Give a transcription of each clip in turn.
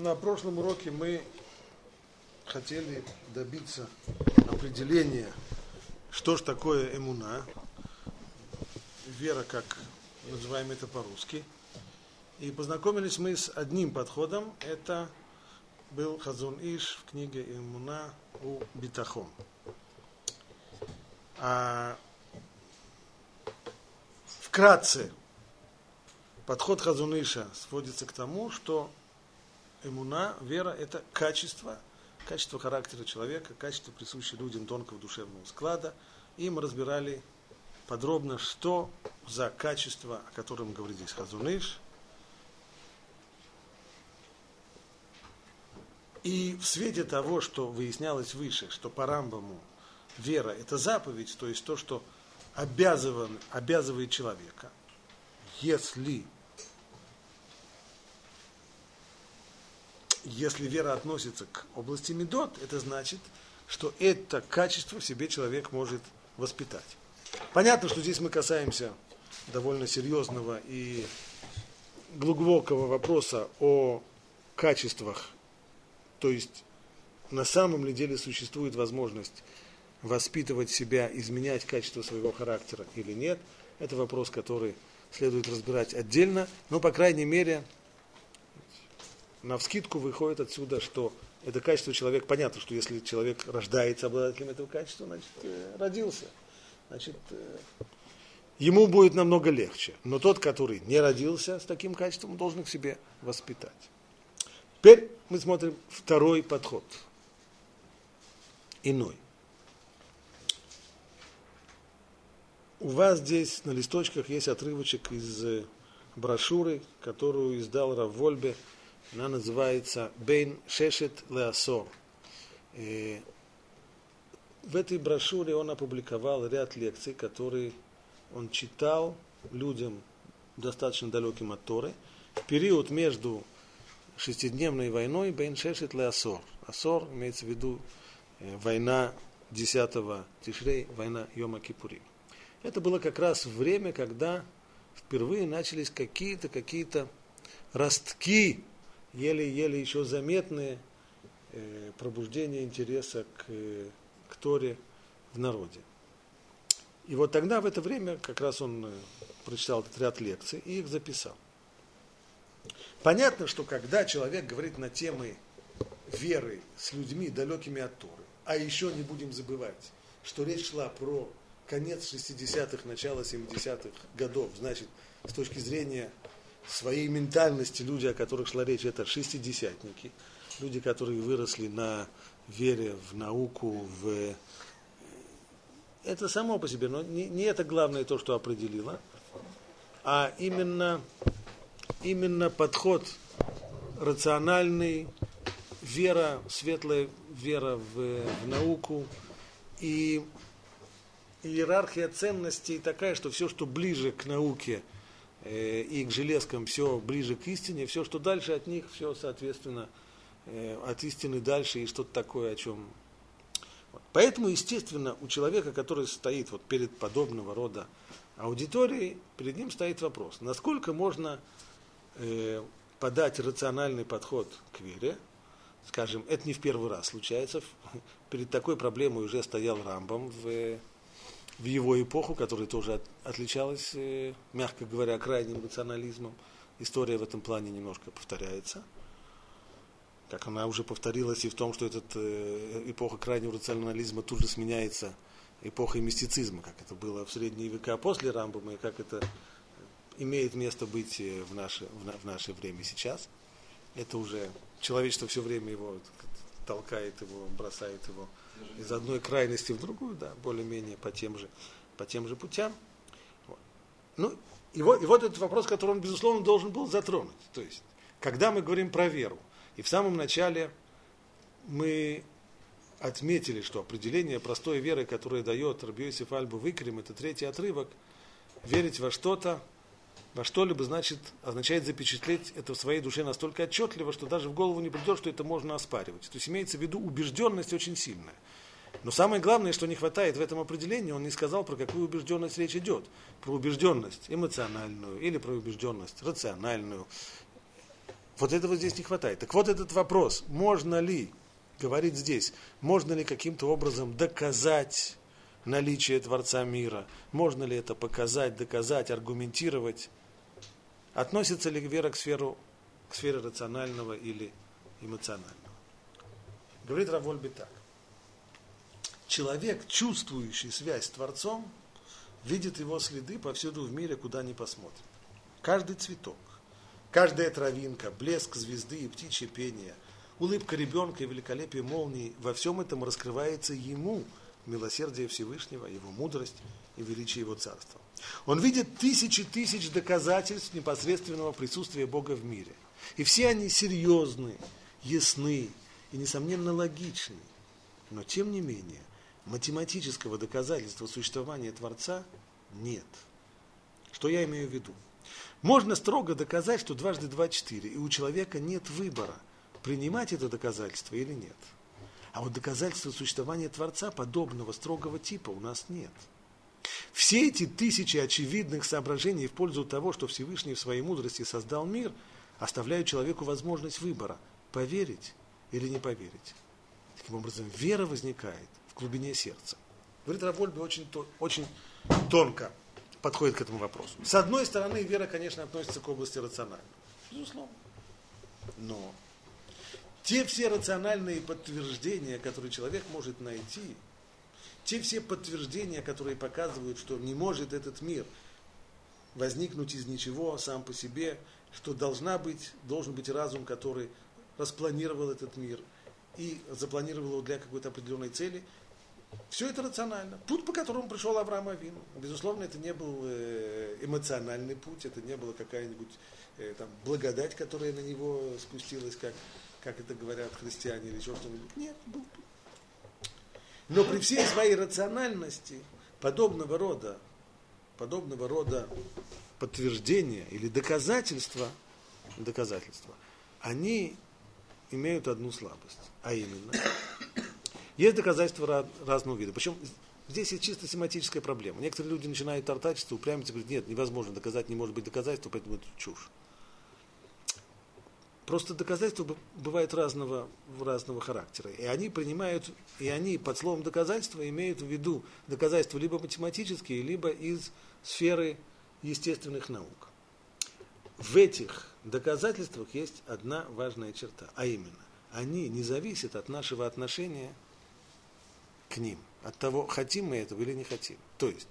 На прошлом уроке мы хотели добиться определения, что же такое эмуна, вера, как называем это по-русски. И познакомились мы с одним подходом, это был Хазон Иш в книге «Эмуна у Битахом». Вкратце, подход Хазон Иша сводится к тому, что эмуна, вера, это качество характера человека, качество, присущее людям тонкого душевного склада. И мы разбирали подробно, что за качество, о котором говорит здесь Хазон Иш. И в свете того, что выяснялось выше, что по Рамбаму вера – это заповедь, то есть то, что обязывает человека, если вера относится к области медот, это значит, что это качество в себе человек может воспитать. Понятно, что здесь мы касаемся довольно серьезного и глубокого вопроса о качествах. То есть на самом ли деле существует возможность воспитывать себя, изменять качество своего характера или нет. Это вопрос, который следует разбирать отдельно. Но, по крайней мере, навскидку выходит отсюда, что это качество человека... Понятно, что если человек рождается обладателем этого качества, значит, родился. Значит, ему будет намного легче. Но тот, который не родился с таким качеством, должен их себе воспитать. Теперь мы смотрим второй подход. Иной. У вас здесь на листочках есть отрывочек из брошюры, которую издал Рав Вольбе. Она называется «Бейн Шешет Ле Асор». В этой брошюре он опубликовал ряд лекций, которые он читал людям, достаточно далеким от Торы, в период между шестидневной войной Бейн Шешет Ле Асор. Асор имеется в виду война 10-го Тишрей, война Йома Кипури. Это было как раз время, когда впервые начались какие-то ростки, еле-еле еще заметные, пробуждения интереса к Торе в народе. И вот тогда, в это время, как раз он прочитал этот ряд лекций и их записал. Понятно, что когда человек говорит на темы веры с людьми, далекими от Торы, а еще не будем забывать, что речь шла про конец 60-х, начало 70-х годов. Значит, с точки зрения своей ментальности, люди, о которых шла речь, это шестидесятники. Люди, которые выросли на вере, в науку, в... Это само по себе, но не это главное то, что определило, а именно подход рациональный, вера, светлая вера в науку и... Иерархия ценностей такая, что все, что ближе к науке и к железкам, все ближе к истине, все, что дальше от них, все, соответственно, от истины дальше и что-то такое, о чем... Вот. Поэтому, естественно, у человека, который стоит вот перед подобного рода аудиторией, перед ним стоит вопрос, насколько можно подать рациональный подход к вере. Скажем, это не в первый раз случается. Перед такой проблемой уже стоял Рамбам в его эпоху, которая тоже отличалась, мягко говоря, крайним рационализмом. История в этом плане немножко повторяется. Как она уже повторилась и в том, что эпоха крайнего рационализма тут же сменяется эпохой мистицизма, как это было в средние века после Рамбама, и как это имеет место быть в наше время сейчас. Это уже человечество все время его толкает, его бросает его из одной крайности в другую, да, более-менее по тем же путям. Вот. Ну, и вот этот вопрос, который он, безусловно, должен был затронуть. То есть, когда мы говорим про веру, и в самом начале мы отметили, что определение простой веры, которое дает Рабби Йосеф Альбо в Икарим, это третий отрывок, верить во что-то, во что-либо, значит, означает запечатлеть это в своей душе настолько отчетливо, что даже в голову не придет, что это можно оспаривать. То есть имеется в виду убежденность очень сильная. Но самое главное, что не хватает в этом определении, он не сказал, про какую убежденность речь идет. Про убежденность эмоциональную или про убежденность рациональную. Вот этого здесь не хватает. Так вот этот вопрос, можно ли, говорит здесь, можно ли каким-то образом доказать наличие Творца мира, можно ли это показать, доказать, аргументировать, относится ли вера к сфере рационального или эмоционального. Говорит Рав Вольбе так. Человек, чувствующий связь с Творцом, видит его следы повсюду в мире, куда ни посмотрит. Каждый цветок, каждая травинка, блеск звезды и птичье пение, улыбка ребенка и великолепие молнии, во всем этом раскрывается ему милосердие Всевышнего, его мудрость и величие его царства. Он видит тысячи тысяч доказательств непосредственного присутствия Бога в мире. И все они серьезны, ясны и, несомненно, логичны. Но, тем не менее, математического доказательства существования Творца нет. Что я имею в виду? Можно строго доказать, что 2 × 2 = 4, и у человека нет выбора, принимать это доказательство или нет. А вот доказательства существования Творца подобного строгого типа у нас нет. Все эти тысячи очевидных соображений в пользу того, что Всевышний в своей мудрости создал мир, оставляют человеку возможность выбора, поверить или не поверить. Таким образом, вера возникает в глубине сердца. Говорит Рав Вольбе, очень тонко подходит к этому вопросу. С одной стороны, вера, конечно, относится к области рациональной. Безусловно. Но те все рациональные подтверждения, которые человек может найти, те все подтверждения, которые показывают, что не может этот мир возникнуть из ничего сам по себе, что должен быть разум, который распланировал этот мир и запланировал его для какой-то определенной цели, все это рационально. Путь, по которому пришел Авраам Авину. Безусловно, это не был эмоциональный путь, это не была какая-нибудь благодать, которая на него спустилась, как это говорят христиане или еще что-нибудь. Нет, был путь. Но при всей своей рациональности подобного рода подтверждения или доказательства, они имеют одну слабость, а именно есть доказательства разного вида. Причем здесь есть чисто семантическая проблема. Некоторые люди начинают тартачиться, упрямиться, говорят, нет, невозможно доказать, не может быть доказательства, поэтому это чушь. Просто доказательства бывают разного характера. И они под словом доказательства имеют в виду доказательства либо математические, либо из сферы естественных наук. В этих доказательствах есть одна важная черта, а именно, они не зависят от нашего отношения к ним, от того, хотим мы этого или не хотим. То есть,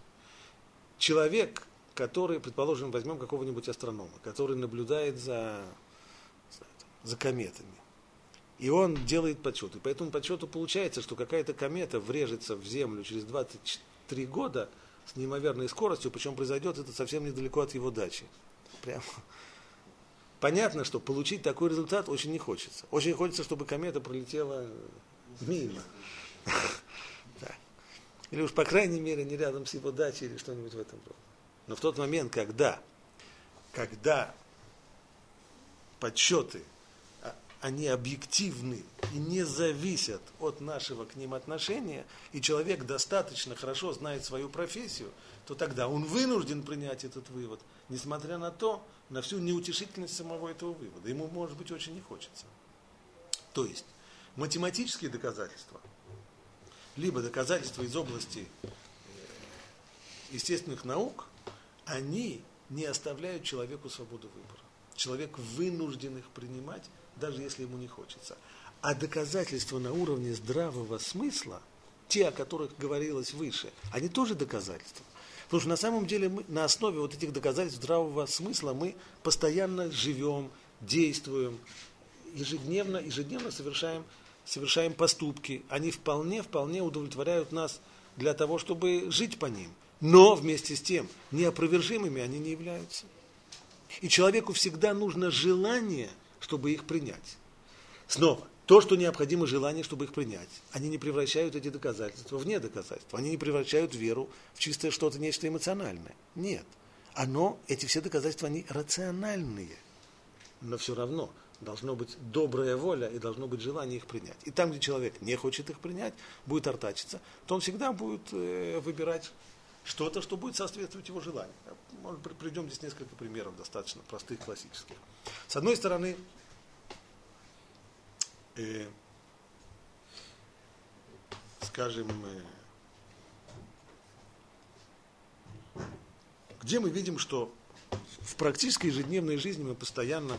человек, который, предположим, возьмем какого-нибудь астронома, который наблюдает за кометами, и он делает подсчеты. По этому подсчету получается, что какая-то комета врежется в Землю через 23 года с неимоверной скоростью, причем произойдет это совсем недалеко от его дачи. Прямо. Понятно, что получить такой результат очень не хочется. Очень хочется, чтобы комета пролетела мимо. Или уж, по крайней мере, не рядом с его дачей или что-нибудь в этом роде. Но в тот момент, когда подсчеты, они объективны и не зависят от нашего к ним отношения, и человек достаточно хорошо знает свою профессию, то тогда он вынужден принять этот вывод, несмотря на всю неутешительность самого этого вывода. Ему, может быть, очень не хочется. То есть, математические доказательства, либо доказательства из области естественных наук, они не оставляют человеку свободу выбора. Человек вынужден их принимать, даже если ему не хочется. А доказательства на уровне здравого смысла, те, о которых говорилось выше, они тоже доказательства. Потому что на самом деле мы на основе вот этих доказательств здравого смысла мы постоянно живем, действуем, ежедневно совершаем поступки. Они вполне удовлетворяют нас для того, чтобы жить по ним. Но вместе с тем неопровержимыми они не являются. И человеку всегда нужно желание, чтобы их принять. Снова, то, что необходимо желание, чтобы их принять. Они не превращают эти доказательства в недоказательства. Они не превращают веру в чистое что-то, нечто эмоциональное. Нет. Эти все доказательства, они рациональные. Но все равно должна быть добрая воля и должно быть желание их принять. И там, где человек не хочет их принять, будет артачиться, то он всегда будет выбирать что-то, что будет соответствовать его желанию. Мы приведем здесь несколько примеров, достаточно простых, классических. С одной стороны, скажем, где мы видим, что в практической ежедневной жизни мы постоянно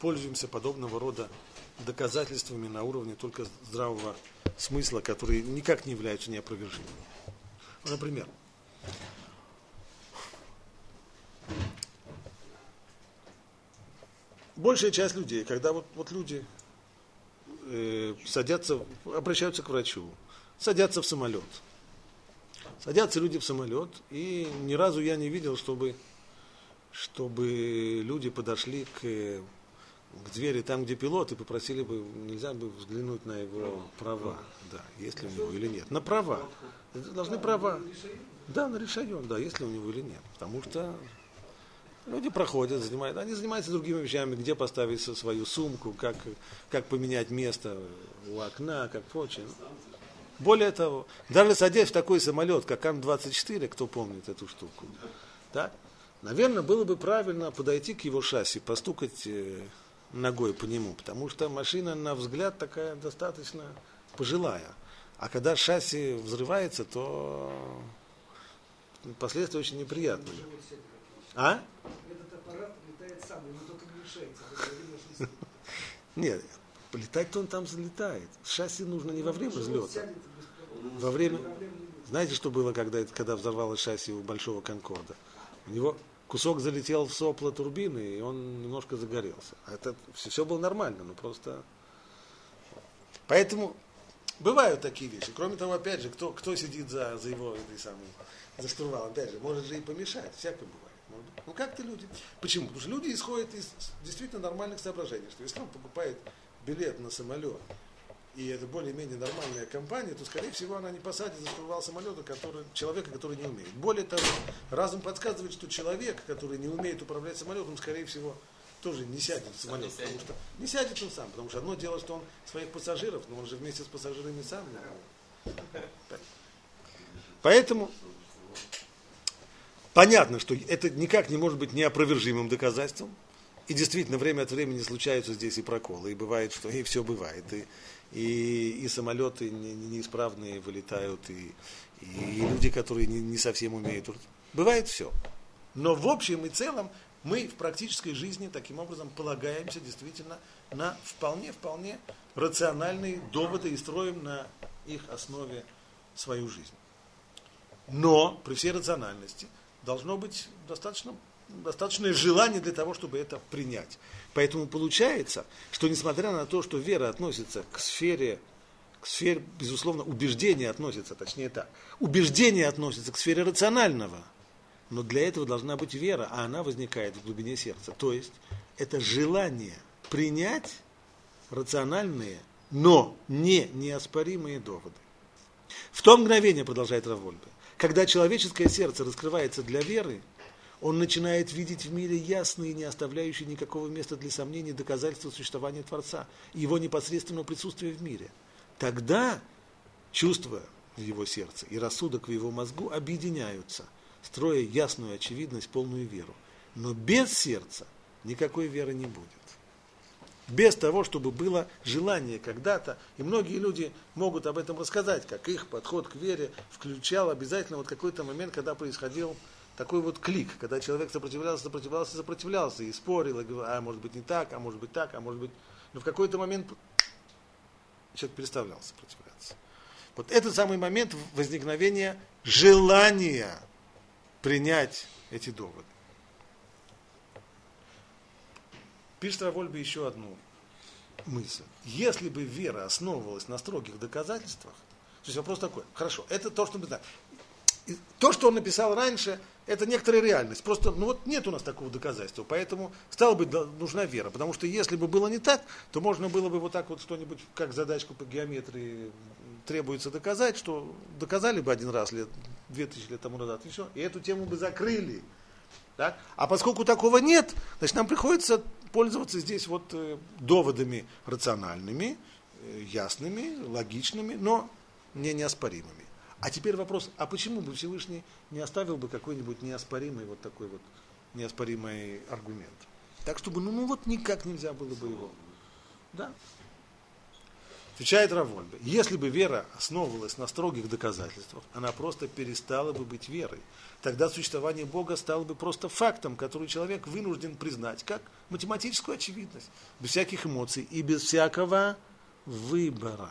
пользуемся подобного рода доказательствами на уровне только здравого смысла, которые никак не являются неопровержимыми. Например, большая часть людей, когда вот люди обращаются к врачу, садятся в самолет. Садятся люди в самолет, и ни разу я не видел, чтобы люди подошли к двери там, где пилот, и попросили бы, нельзя бы взглянуть на его права, да, есть ли у него или нет. На права. Должны права. Да, на решайон, да, есть ли у него или нет. Потому что люди проходят, они занимаются другими вещами, где поставить свою сумку, как поменять место у окна, как прочее. Более того, даже садясь в такой самолет, как Ан-24, кто помнит эту штуку, да, наверное, было бы правильно подойти к его шасси, постукать ногой по нему, потому что машина, на взгляд, такая достаточно пожилая. А когда шасси взрывается, то последствия очень неприятные. А? Этот аппарат летает сам, ему только не мешается. Нет, летать-то он там залетает. Шасси нужно не во время взлета. Во время... Знаете, что было, когда взорвалось шасси у Большого Конкорда? У него кусок залетел в сопло турбины, и он немножко загорелся. Это все было нормально, но просто... Поэтому бывают такие вещи. Кроме того, опять же, кто сидит за его за штурвалом, опять же, может же и помешать. Всякое бывает. Ну как-то люди... Почему? Потому что люди исходят из действительно нормальных соображений, что если он покупает билет на самолет, и это более-менее нормальная компания, то, скорее всего, она не посадит за штурвал самолета человека, который не умеет. Более того, разум подсказывает, что человек, который не умеет управлять самолетом, скорее всего, тоже не сядет в самолет. Потому что не сядет он сам, потому что одно дело, что он своих пассажиров, но он же вместе с пассажирами сам. Поэтому понятно, что это никак не может быть неопровержимым доказательством. И действительно, время от времени случаются здесь и проколы, и бывает, что и все бывает, и самолеты неисправные вылетают, и люди, которые не совсем умеют. Бывает все. Но в общем и целом мы в практической жизни таким образом полагаемся действительно на вполне рациональные доводы и строим на их основе свою жизнь. Но при всей рациональности должно быть достаточное желание для того, чтобы это принять. Поэтому получается, что несмотря на то, что вера относится к сфере, безусловно, убеждение относится к сфере рационального, но для этого должна быть вера, а она возникает в глубине сердца. То есть это желание принять рациональные, но не неоспоримые доводы. В то мгновение, продолжает Рав Вольбе, когда человеческое сердце раскрывается для веры, он начинает видеть в мире ясные, не оставляющие никакого места для сомнений, доказательства существования Творца и его непосредственного присутствия в мире. Тогда чувства в его сердце и рассудок в его мозгу объединяются, строя ясную очевидность, полную веру. Но без сердца никакой веры не будет. Без того, чтобы было желание когда-то, и многие люди могут об этом рассказать, как их подход к вере включал обязательно какой-то момент, когда происходил такой клик, когда человек сопротивлялся, и спорил, и говорил, а может быть не так, а может быть так, а может быть... Но в какой-то момент человек переставлял сопротивляться. Вот этот самый момент возникновения желания принять эти доводы. Пишет Рав Вольбе еще одну мысль. Если бы вера основывалась на строгих доказательствах, то есть вопрос такой, хорошо, это то, что мы знаем. И то, что он написал раньше, это некоторая реальность. Просто нет у нас такого доказательства, поэтому, стало быть, нужна вера. Потому что если бы было не так, то можно было бы что-нибудь, как задачку по геометрии требуется доказать, что доказали бы один раз 2000 лет тому назад, и все, и эту тему бы закрыли. Да? А поскольку такого нет, значит, нам приходится пользоваться здесь доводами рациональными, ясными, логичными, но не неоспоримыми. А теперь вопрос, а почему бы Всевышний не оставил бы какой-нибудь неоспоримый неоспоримый аргумент? Так, чтобы никак нельзя было бы его. Да? Отвечает Рав Вольбе: если бы вера основывалась на строгих доказательствах, она просто перестала бы быть верой. Тогда существование Бога стало бы просто фактом, который человек вынужден признать как математическую очевидность, без всяких эмоций и без всякого выбора.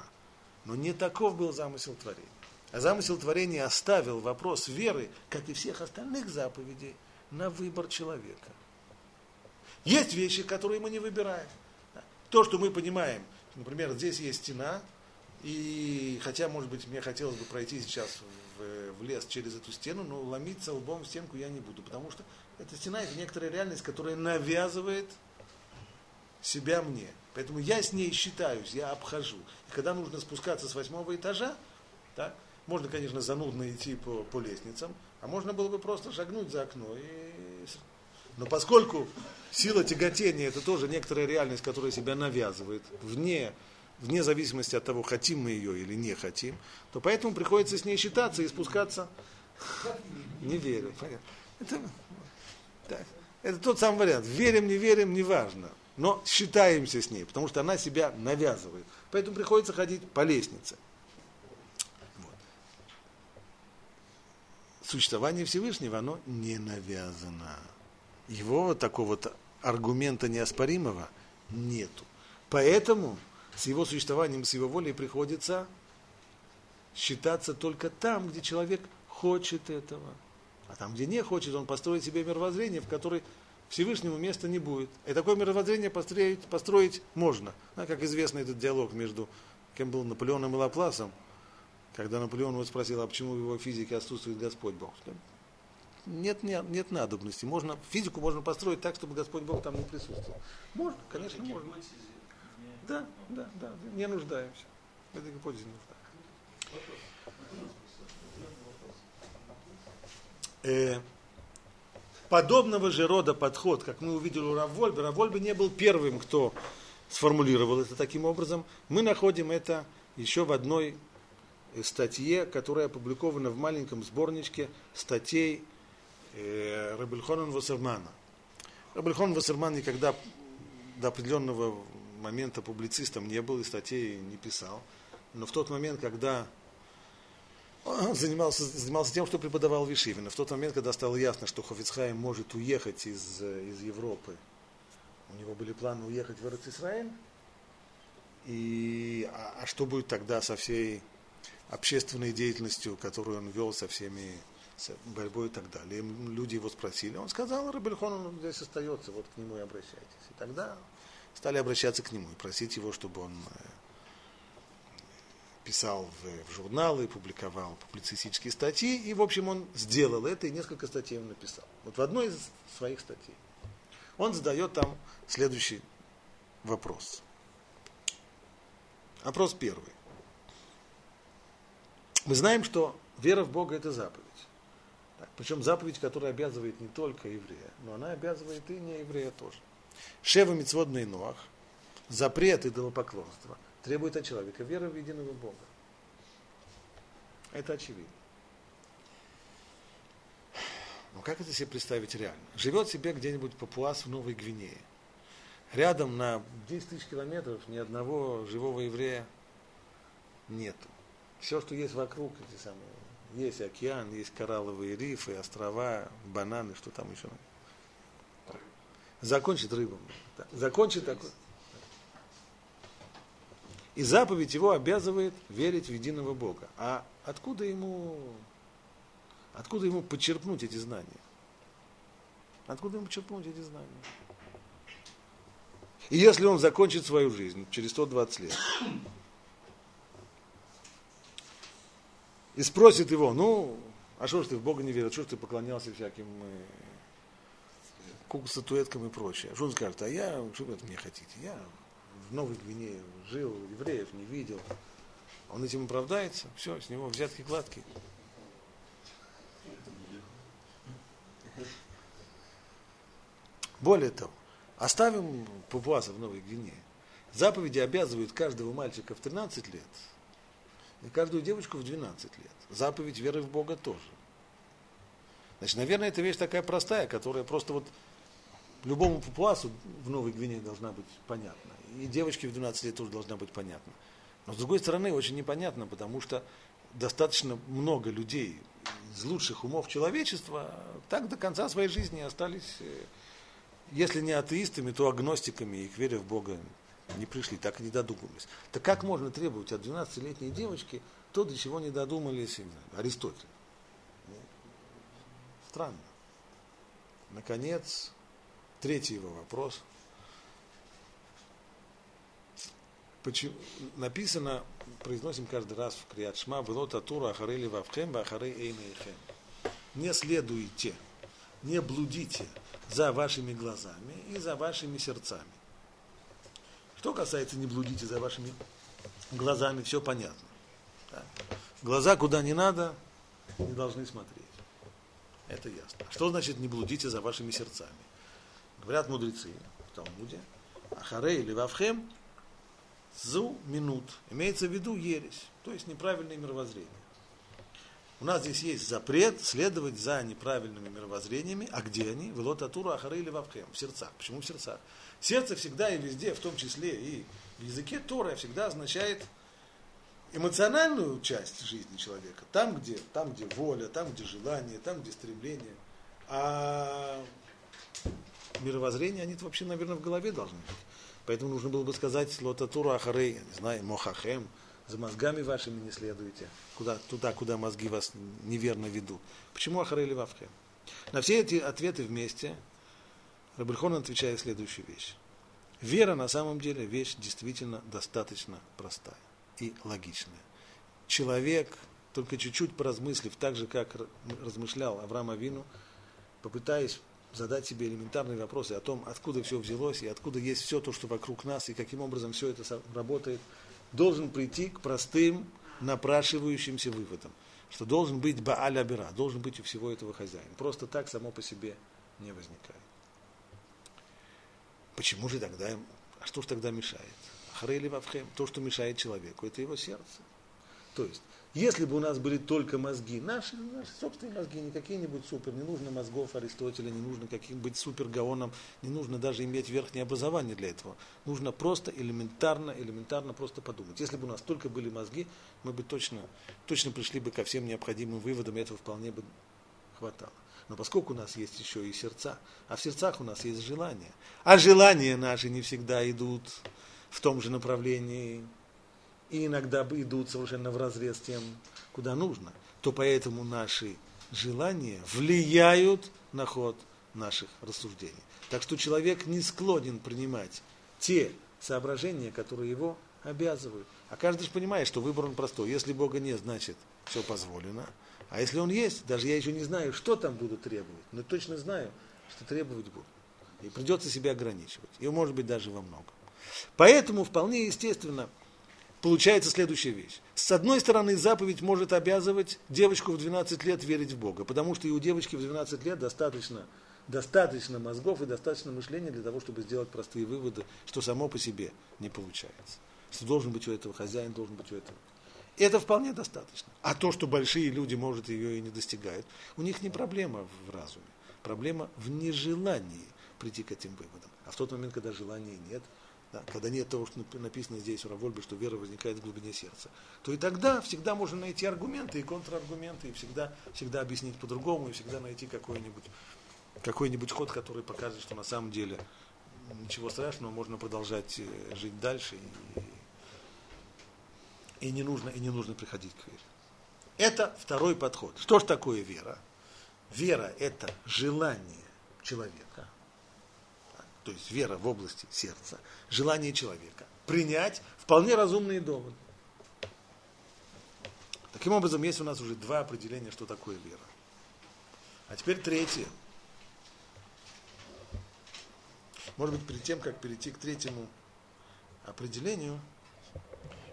Но не таков был замысел творения. А замысел творения оставил вопрос веры, как и всех остальных заповедей, на выбор человека. Есть вещи, которые мы не выбираем. То, что мы понимаем, например, здесь есть стена, и хотя, может быть, мне хотелось бы пройти сейчас в лес через эту стену, но ломиться лбом в стенку я не буду, потому что эта стена – это некоторая реальность, которая навязывает себя мне. Поэтому я с ней считаюсь, я обхожу. И когда нужно спускаться с 8-го этажа, да, можно, конечно, занудно идти по лестницам, а можно было бы просто шагнуть за окно. Но поскольку сила тяготения – это тоже некоторая реальность, которая себя навязывает, вне зависимости от того, хотим мы ее или не хотим, то поэтому приходится с ней считаться и спускаться. Не верю. Понятно. Это тот самый вариант. Верим, не верим, неважно. Но считаемся с ней, потому что она себя навязывает. Поэтому приходится ходить по лестнице. Вот. Существование Всевышнего, оно не навязано. Его вот такого вот аргумента неоспоримого нету. Поэтому с его существованием, с его волей приходится считаться только там, где человек хочет этого. А там, где не хочет, он построит себе мировоззрение, в которой Всевышнему места не будет. И такое мировоззрение построить можно. А, как известно, этот диалог между кем был Наполеоном и Лапласом, когда Наполеон его спросил, а почему в его физике отсутствует Господь Бог? Нет надобности. Физику можно построить так, чтобы Господь Бог там не присутствовал. Можно, конечно, можно. Да. Не нуждаемся. В этой гипотезе не нуждаемся. Подобного же рода подход, как мы увидели у Рав Вольбе, Рав Вольбе не был первым, кто сформулировал это таким образом. Мы находим это еще в одной статье, которая опубликована в маленьком сборничке статей Рабби Эльханана Вассермана. Рабби Эльханан Вассерман никогда до определенного момента публицистом не был и статей не писал. Но в тот момент, когда он занимался тем, что преподавал Вишивина, в тот момент, когда стало ясно, что Хофец Хаим может уехать из Европы, у него были планы уехать в Эрец Исраэль, а что будет тогда со всей общественной деятельностью, которую он вел, со всеми борьбой и так далее. Люди его спросили. Он сказал: Рабби Эльханан, он здесь остается, вот к нему и обращайтесь. И тогда стали обращаться к нему и просить его, чтобы он писал в журналы, публиковал публицистические статьи. И, в общем, он сделал это, и несколько статей он написал. Вот в одной из своих статей он задает там следующий вопрос. Вопрос первый. Мы знаем, что вера в Бога – это заповедь. Так, причем заповедь, которая обязывает не только еврея, но она обязывает и не еврея тоже. Шева мицвот бней-ноах, запрет идолопоклонства, требует от человека веры в единого Бога. Это очевидно. Но как это себе представить реально? Живет себе где-нибудь папуас в Новой Гвинее. Рядом на 10 тысяч километров ни одного живого еврея нету. Все, что есть вокруг, эти самые, есть океан, есть коралловые рифы, острова, бананы, что там еще. Закончит рыбу. Закончит такой. И заповедь его обязывает верить в единого Бога. А откуда ему почерпнуть эти знания? И если он закончит свою жизнь через 120 лет, и спросит его: ну, а что ж ты в Бога не верил, что ж ты поклонялся всяким статуэткам и прочее. А что он скажет? А я, что вы от меня хотите? Я в Новой Гвинее жил, евреев не видел. Он этим оправдается, все, с него взятки гладкие. Более того, оставим папуаса в Новой Гвинее. Заповеди обязывают каждого мальчика в 13 лет. И каждую девочку в 12 лет. Заповедь веры в Бога тоже. Значит, наверное, эта вещь такая простая, которая просто вот любому папуасу в Новой Гвинее должна быть понятна. И девочке в 12 лет тоже должна быть понятна. Но, с другой стороны, очень непонятно, потому что достаточно много людей из лучших умов человечества так до конца своей жизни остались, если не атеистами, то агностиками, и к вере в Бога не пришли, так и не додумались. Так как можно требовать от 12-летней девочки то, до чего не додумались Аристотель? Странно. Наконец, третий его вопрос. Почему? Написано, произносим каждый раз в Криат Шма, «Вело татура ахарей левавхем, ахарей эйнейхем». Не следуйте, не блудите за вашими глазами и за вашими сердцами. Что касается «не блудите за вашими глазами», все понятно. Да? Глаза куда не надо, не должны смотреть. Это ясно. Что значит «не блудите за вашими сердцами»? Говорят мудрецы в Талмуде, «Ахарей левавхем», «зу минут» имеется в виду ересь, то есть неправильное мировоззрение. У нас здесь есть запрет следовать за неправильными мировоззрениями. А где они? «Вело татура ахары или вавхем» в сердцах. Почему в сердцах? Сердце всегда и везде, в том числе и в языке Тора, всегда означает эмоциональную часть жизни человека. Там, где воля, там, где желание, там, где стремление. А мировоззрение, они-то вообще, наверное, в голове должны быть. Поэтому нужно было бы сказать «Лотатура ахарей», не знаю, «Мохахем», за мозгами вашими не следуйте, туда, куда мозги вас неверно ведут. Почему «Ахарей» или «Вавхем»? На все эти ответы вместе Рав Эльханан отвечает следующую вещь. Вера на самом деле вещь действительно достаточно простая и логичная. Человек, только чуть-чуть поразмыслив, так же, как размышлял Авраам Авину, попытаясь задать себе элементарные вопросы о том, откуда все взялось и откуда есть все то, что вокруг нас, и каким образом все это работает, должен прийти к простым напрашивающимся выводам, что должен быть Бааль Абира, должен быть у всего этого хозяин. Просто так само по себе не возникает. Почему же тогда, а что же тогда мешает? Ахарей левавхем, то, что мешает человеку, это его сердце. То есть, если бы у нас были только мозги, наши собственные мозги, не какие-нибудь супер, не нужно мозгов Аристотеля, не нужно каким-нибудь супергаоном, не нужно даже иметь верхнее образование для этого. Нужно просто элементарно просто подумать. Если бы у нас только были мозги, мы бы точно пришли бы ко всем необходимым выводам, и этого вполне бы хватало. Но поскольку у нас есть еще и сердца, а в сердцах у нас есть желания, а желания наши не всегда идут в том же направлении, и иногда идут совершенно вразрез тем, куда нужно, то поэтому наши желания влияют на ход наших рассуждений. Так что человек не склонен принимать те соображения, которые его обязывают. А каждый же понимает, что выбор он простой. Если Бога нет, значит, все позволено. А если он есть, даже я еще не знаю, что там буду требовать, но точно знаю, что требовать буду. И придется себя ограничивать. И, может быть, даже во многом. Поэтому вполне естественно получается следующая вещь. С одной стороны, заповедь может обязывать девочку в 12 лет верить в Бога, потому что и у девочки в 12 лет достаточно мозгов и достаточно мышления для того, чтобы сделать простые выводы, что само по себе не получается. Что должен быть у этого хозяин, должен быть у этого. Это вполне достаточно. А то, что большие люди, может, ее и не достигают, у них не проблема в разуме. Проблема в нежелании прийти к этим выводам. А в тот момент, когда желания нет, да, когда нет того, что написано здесь у Рав Вольбе, что вера возникает в глубине сердца, то и тогда всегда можно найти аргументы и контраргументы, и всегда объяснить по-другому, и всегда найти какой-нибудь ход, который покажет, что на самом деле ничего страшного, можно продолжать жить дальше, и не нужно приходить к вере. Это второй подход. Что ж такое вера? Вера – это желание человека, то есть вера в области сердца, желание человека принять вполне разумные доводы. Таким образом, есть у нас уже два определения, что такое вера. А теперь третье. Может быть, перед тем, как перейти к третьему определению,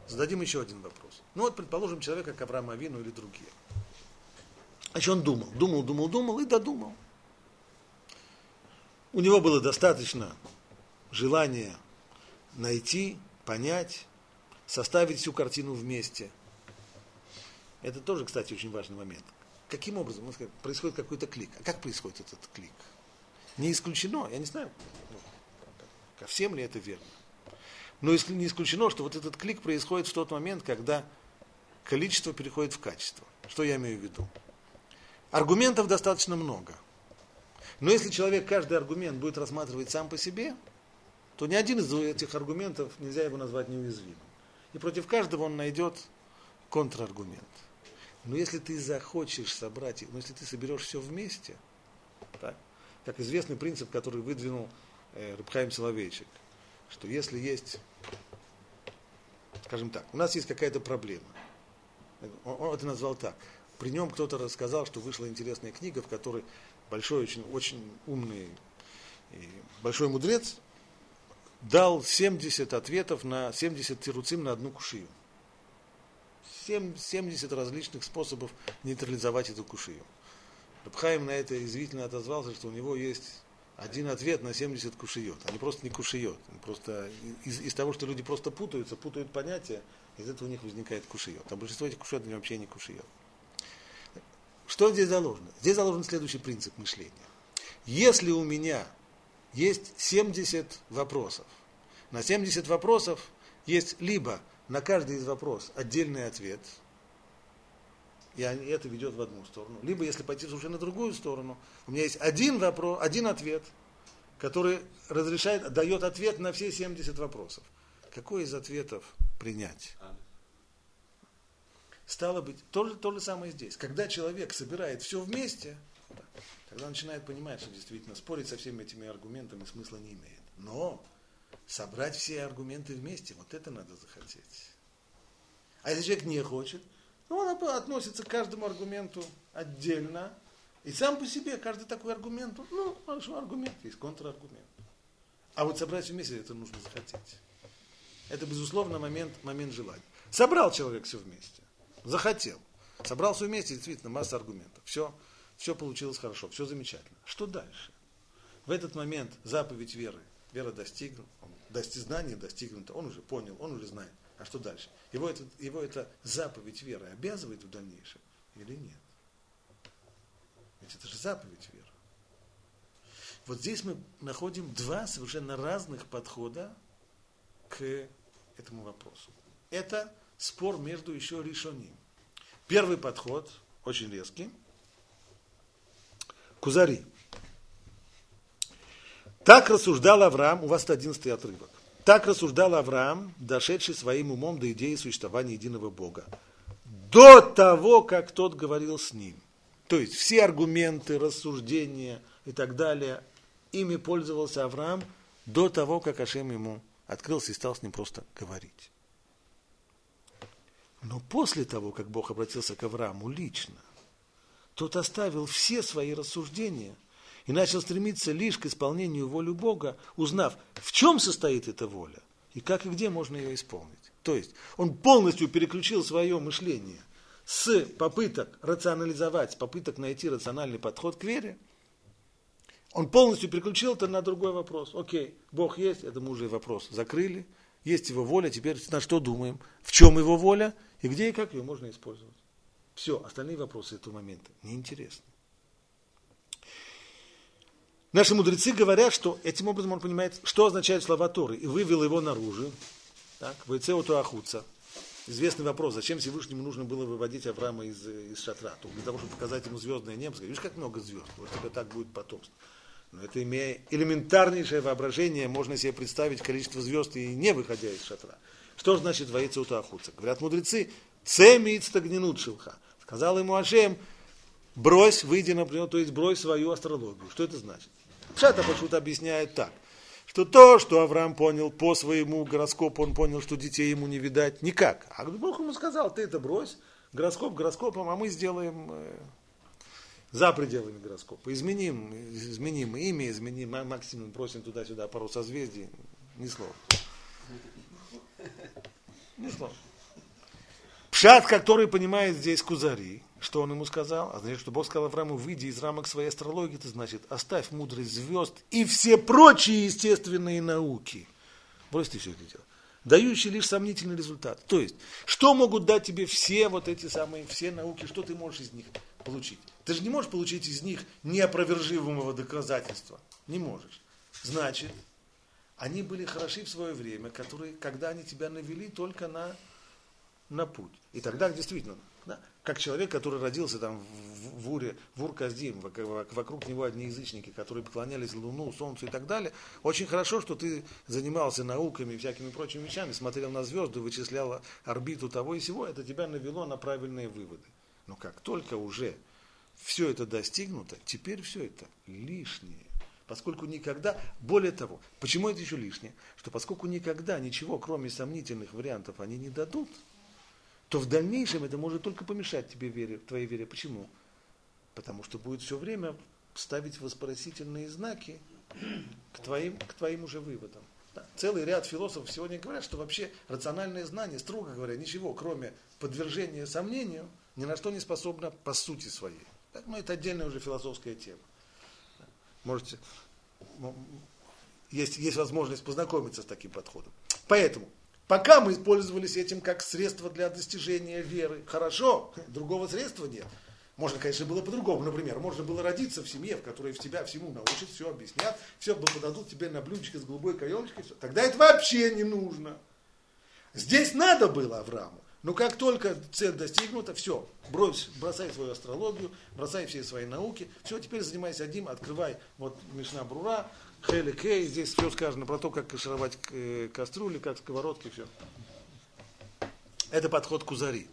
зададим еще один вопрос. Ну вот, предположим, человек, как Авраам Авину или другие. А что он думал и додумал. У него было достаточно желания найти, понять, составить всю картину вместе. Это тоже, кстати, очень важный момент. Каким образом? Можно сказать, происходит какой-то клик. А как происходит этот клик? Не исключено, я не знаю, ко всем ли это верно. Но не исключено, что вот этот клик происходит в тот момент, когда количество переходит в качество. Что я имею в виду? Аргументов достаточно много. Но если человек каждый аргумент будет рассматривать сам по себе, то ни один из этих аргументов нельзя его назвать неуязвимым. И против каждого он найдет контраргумент. Но если ты захочешь собрать, но если ты соберешь все вместе, так, как известный принцип, который выдвинул Рав Хаим Соловейчик, что если есть, скажем так, у нас есть какая-то проблема. Он это назвал так. При нем кто-то рассказал, что вышла интересная книга, в которой большой, очень, очень умный и большой мудрец дал 70 ответов на 70 тируцим на одну кушию. 70 различных способов нейтрализовать эту кушию. Рав Хаим на это извительно отозвался, что у него есть один ответ на 70 кушиот. Они просто не кушиот. Просто из того, что люди просто путают понятия, из этого у них возникает кушиот. А большинство этих кушиот вообще не кушиот. Что здесь заложено? Здесь заложен следующий принцип мышления. Если у меня есть 70 вопросов, на 70 вопросов есть либо на каждый из вопросов отдельный ответ, и это ведет в одну сторону, либо если пойти совершенно в другую сторону, у меня есть один вопрос, один ответ, который разрешает, дает ответ на все 70 вопросов. Какой из ответов принять? Стало быть, то же самое здесь. Когда человек собирает все вместе, тогда он начинает понимать, что действительно спорить со всеми этими аргументами смысла не имеет. Но собрать все аргументы вместе, вот это надо захотеть. А если человек не хочет, он относится к каждому аргументу отдельно. И сам по себе каждый такой аргумент, хорошо, аргумент есть, контраргумент. А вот собрать вместе, это нужно захотеть. Это, безусловно, момент желания. Собрал человек все вместе. Захотел. Собрал все вместе, действительно, масса аргументов. Все получилось хорошо, все замечательно. Что дальше? В этот момент заповедь веры. Вера достигнута, знание достигнуто, он уже понял, он уже знает. А что дальше? Его эта заповедь веры обязывает в дальнейшем или нет? Ведь это же заповедь веры. Вот здесь мы находим два совершенно разных подхода к этому вопросу. Это спор между еще решением. Первый подход, очень резкий. Кузари. Так рассуждал Авраам, у вас это 11-й отрывок. Так рассуждал Авраам, дошедший своим умом до идеи существования единого Бога. До того, как тот говорил с ним. То есть все аргументы, рассуждения и так далее, ими пользовался Авраам до того, как Ашем ему открылся и стал с ним просто говорить. Но после того, как Бог обратился к Аврааму лично, тот оставил все свои рассуждения и начал стремиться лишь к исполнению воли Бога, узнав, в чем состоит эта воля и как и где можно ее исполнить. То есть он полностью переключил свое мышление с попыток рационализовать, с попыток найти рациональный подход к вере. Он полностью переключил это на другой вопрос. Окей, Бог есть, это мы уже вопрос закрыли. Есть его воля, теперь на что думаем? В чем его воля и где и как ее можно использовать? Все, остальные вопросы этого момента неинтересны. Наши мудрецы говорят, что этим образом он понимает, что означают слова Торы, и вывел его наружу. Так, известный вопрос, зачем Всевышнему нужно было выводить Авраама из шатра? Только для того, чтобы показать ему звездное небо, сказать, видишь, как много звезд, вот тебе так будет потомство. Но это, имея элементарнейшее воображение, можно себе представить количество звезд и не выходя из шатра. Что же значит «воицеута ахуца»? Говорят мудрецы, «Це мицта гненут шелха». Сказал ему Ашем, брось, выйди на природу, то есть брось свою астрологию. Что это значит? Пшат Апашут объясняет так, что то, что Авраам понял по своему гороскопу, он понял, что детей ему не видать никак. А Бог ему сказал, ты это брось, гороскоп гороскопом, а мы сделаем... За пределами гороскопа. Изменим имя, изменим максимум, бросим туда-сюда пару созвездий. Ни слова. Пшат, который понимает здесь Кузари, что он ему сказал, а значит, что Бог сказал Аврааму, выйди из рамок своей астрологии, это значит, оставь мудрость звезд и все прочие естественные науки. Брось ты все это дело. Дающий лишь сомнительный результат. То есть, что могут дать тебе все вот эти самые, все науки, что ты можешь из них получить? Ты же не можешь получить из них неопровержимого доказательства. Не можешь. Значит, они были хороши в свое время, которые, когда они тебя навели только на путь. И тогда действительно, да, как человек, который родился там в Уре, в Ур-Каздим, вокруг него одни язычники, которые поклонялись Луну, Солнцу и так далее, очень хорошо, что ты занимался науками и всякими прочими вещами, смотрел на звезды, вычислял орбиту того и сего, это тебя навело на правильные выводы. Но как только уже все это достигнуто, теперь все это лишнее. Поскольку никогда, более того, почему это еще лишнее? Что поскольку никогда ничего, кроме сомнительных вариантов, они не дадут, то в дальнейшем это может только помешать тебе вере, твоей вере. Почему? Потому что будет все время ставить вопросительные знаки к твоим уже выводам. Да. Целый ряд философов сегодня говорят, что вообще рациональное знание, строго говоря, ничего, кроме подвержения сомнению, ни на что не способно по сути своей. Да? Но это отдельная уже философская тема. Да. Можете, есть возможность познакомиться с таким подходом. Поэтому пока мы пользовались этим как средство для достижения веры. Хорошо, другого средства нет. Можно, конечно, было по-другому. Например, можно было родиться в семье, в которой в тебя всему научат, все объяснят, все подадут тебе на блюдечке с голубой каемочкой. Все. Тогда это вообще не нужно. Здесь надо было Аврааму. Но как только цель достигнута, все, бросай свою астрологию, бросай все свои науки, все, теперь занимайся одним, открывай вот Мишна Брура, Хель и Кей, здесь все сказано про то, как кашировать кастрюли, как сковородки, все. Это подход Кузари,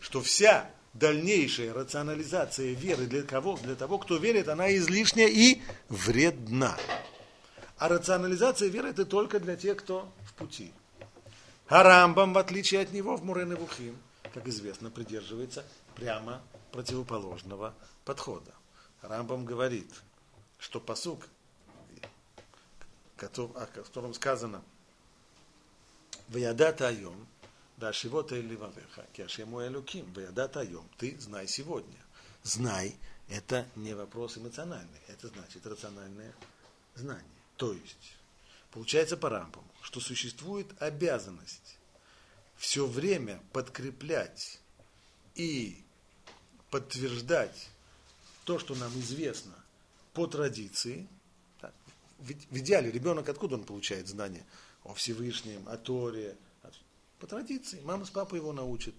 что вся дальнейшая рационализация веры для того, кто верит, она излишняя и вредна. А рационализация веры это только для тех, кто в пути. А Рамбам, в отличие от него, в Морэ Невухим, как известно, придерживается прямо противоположного подхода. Рамбам говорит, что пасук, о котором сказано «Ваядата айом, ваашивота эль левавеха, ки Ашему элоким, ваядата айом». Ты знай сегодня. Знай – это не вопрос эмоциональный, это значит рациональное знание. То есть, получается по Рамбаму, что существует обязанность все время подкреплять и подтверждать то, что нам известно по традиции. В идеале ребенок откуда он получает знания о Всевышнем, о Торе? По традиции. Мама с папой его научат.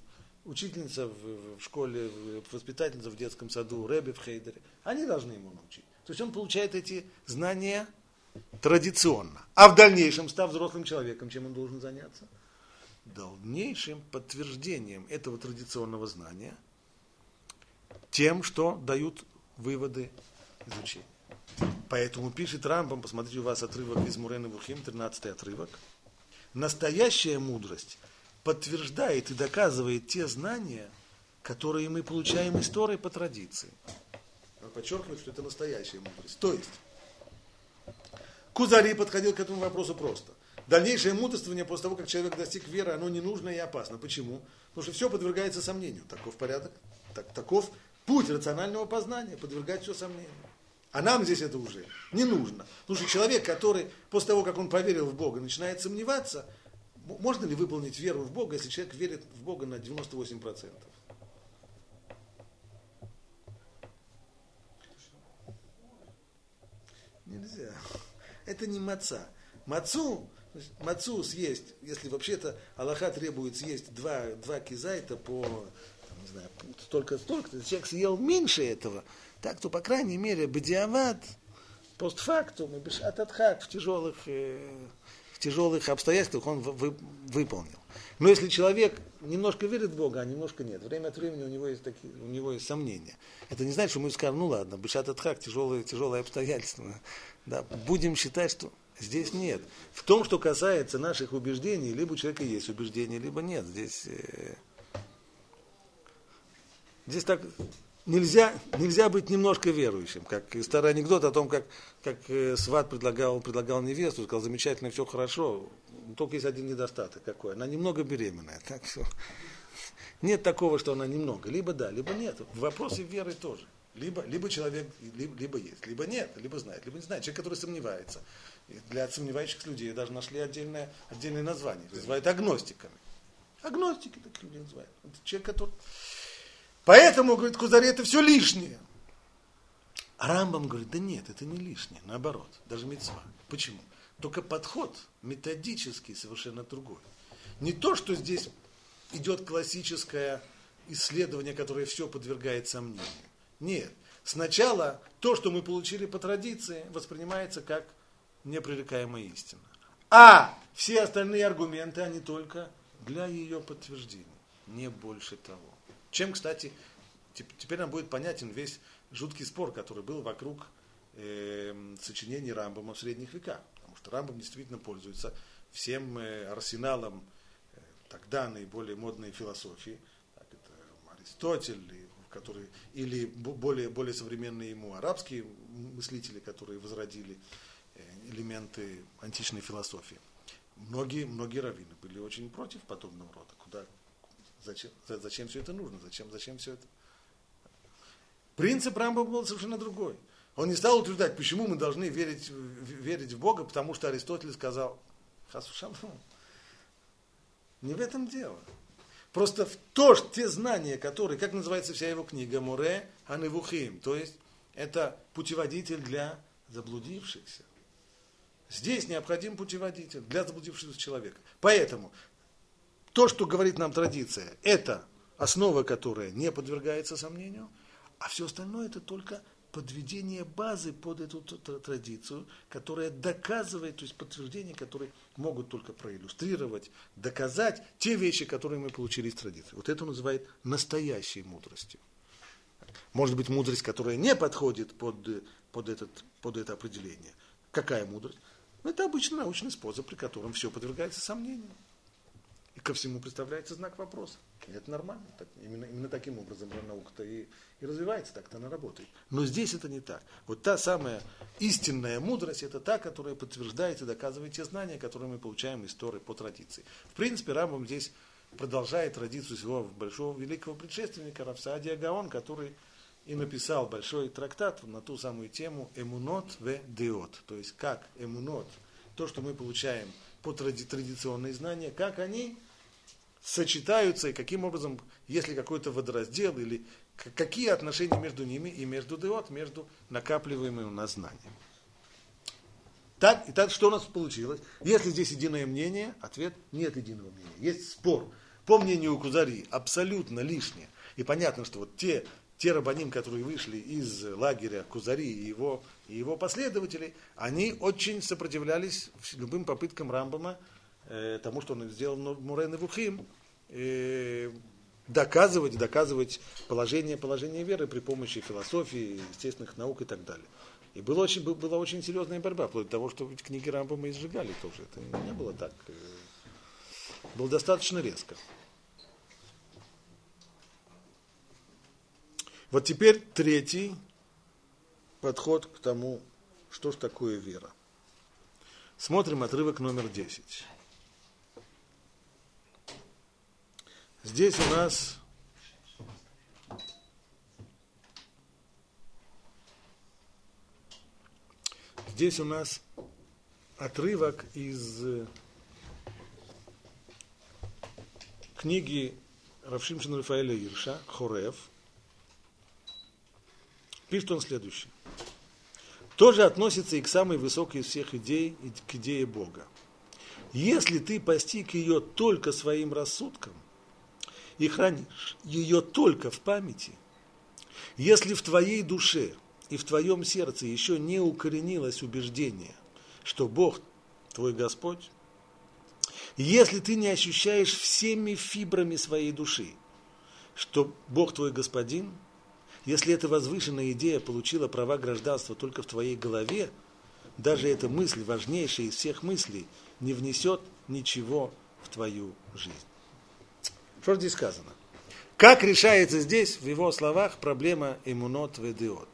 Учительница в школе, воспитательница в детском саду, рэбби в хейдере. Они должны ему научить. То есть он получает эти знания традиционно. А в дальнейшем, став взрослым человеком, чем он должен заняться? Дальнейшим подтверждением этого традиционного знания тем, что дают выводы изучения. Поэтому пишет Рамбам, посмотрите, у вас отрывок из Морэ Невухим, 13 отрывок. Настоящая мудрость подтверждает и доказывает те знания, которые мы получаем из Торы по традиции. Он подчеркивает, что это настоящая мудрость. То есть, Кузари подходил к этому вопросу просто. Дальнейшее мудрствование после того, как человек достиг веры, оно не нужно и опасно. Почему? Потому что все подвергается сомнению. Таков порядок, таков путь рационального познания, подвергать все сомнению. А нам здесь это уже не нужно. Потому что человек, который после того, как он поверил в Бога, начинает сомневаться, можно ли выполнить веру в Бога, если человек верит в Бога на 98%. Нельзя. Это не маца. Мацу съесть, если вообще-то Аллаха требует съесть два кизайта по, там, не знаю, столько-столько, если человек съел меньше этого, так то, по крайней мере, бедиават, постфактум и бешататхак в тяжелых обстоятельствах он выполнил. Но если человек немножко верит в Бога, а немножко нет, время от времени у него есть сомнения. Это не значит, что мы скажем, ну ладно, бешататхак, тяжелые обстоятельства. Да, будем считать, что здесь нет. В том, что касается наших убеждений, либо у человека есть убеждения, либо нет. Здесь так нельзя быть немножко верующим. Как старый анекдот о том, как сват предлагал невесту, сказал, замечательно, все хорошо, только есть один недостаток какой. Она немного беременная. Так все. Нет такого, что она немного. Либо да, либо нет. В вопросе веры тоже. Либо человек, либо есть, либо нет, либо знает, либо не знает. Человек, который сомневается. Для сомневающихся людей даже нашли отдельное название. Называют агностиками. Агностики такие люди называют. Это человек, который... Поэтому, говорит Кузари, это все лишнее. А Рамбам говорит, да нет, это не лишнее, наоборот, даже мицва. Почему? Только подход методический совершенно другой. Не то, что здесь идет классическое исследование, которое все подвергает сомнению. Нет. Сначала то, что мы получили по традиции, воспринимается как непререкаемая истина. А все остальные аргументы, они только для ее подтверждения. Не больше того. Чем, кстати, теперь нам будет понятен весь жуткий спор, который был вокруг сочинений Рамбама в средних веках. Потому что Рамбам действительно пользуется всем арсеналом тогда наиболее модной философии. Так, это Аристотель, который, или более современные ему арабские мыслители, которые возродили элементы античной философии. Многие раввины были очень против подобного рода. Зачем все это нужно? Зачем все это? Принцип Рамбама был совершенно другой. Он не стал утверждать, почему мы должны верить в Бога, потому что Аристотель сказал: «Хасу шалом». Не в этом дело. Просто в то, что те знания, которые, как называется вся его книга, Морэ Невухим, то есть это путеводитель для заблудившихся. Здесь необходим путеводитель для заблудившегося человека. Поэтому то, что говорит нам традиция, это основа, которая не подвергается сомнению, а все остальное это только подведение базы под эту традицию, которая доказывает, то есть подтверждения, которые могут только проиллюстрировать, доказать те вещи, которые мы получили из традиции. Вот это называют настоящей мудростью. Может быть, мудрость, которая не подходит под это определение. Какая мудрость? Это обычный научный способ, при котором все подвергается сомнению. И ко всему представляется знак вопроса. Это нормально. Так, именно таким образом наука-то и развивается, так-то она работает. Но здесь это не так. Вот та самая истинная мудрость, это та, которая подтверждает и доказывает те знания, которые мы получаем из Торы по традиции. В принципе, Рамбам здесь продолжает традицию своего большого великого предшественника Рав Саадия Гаон, который и написал большой трактат на ту самую тему «Эмунот ве деот». То есть, как эмунот, то, что мы получаем по традиционные знания, как они сочетаются и каким образом, если какой-то водораздел, или какие отношения между ними и между деот, между накапливаемыми у нас знаниями. Итак, что у нас получилось? Если здесь единое мнение, ответ – нет единого мнения. Есть спор. По мнению Кузари, абсолютно лишнее. И понятно, что вот те рабаним, которые вышли из лагеря Кузари и его последователей, они очень сопротивлялись любым попыткам Рамбама, тому, что он сделал в Морэ Невухим, доказывать положение веры при помощи философии, естественных наук и так далее. И была очень серьезная борьба, вплоть до того, что книги Рамбама изжигали тоже. Это не было так. Было достаточно резко. Вот теперь третий подход к тому, что же такое вера. Смотрим отрывок номер 10. Здесь у нас отрывок из книги Рав Шимшон Рафаэля Ирша «Хорев». Пишет он следующее. Тоже относится и к самой высокой из всех идей, и к идее Бога. Если ты постиг ее только своим рассудком и хранишь ее только в памяти, если в твоей душе и в твоем сердце еще не укоренилось убеждение, что Бог твой Господь, если ты не ощущаешь всеми фибрами своей души, что Бог твой Господин, если эта возвышенная идея получила права гражданства только в твоей голове, даже эта мысль, важнейшая из всех мыслей, не внесет ничего в твою жизнь. Что же здесь сказано? Как решается здесь, в его словах, проблема эмунот ведеот?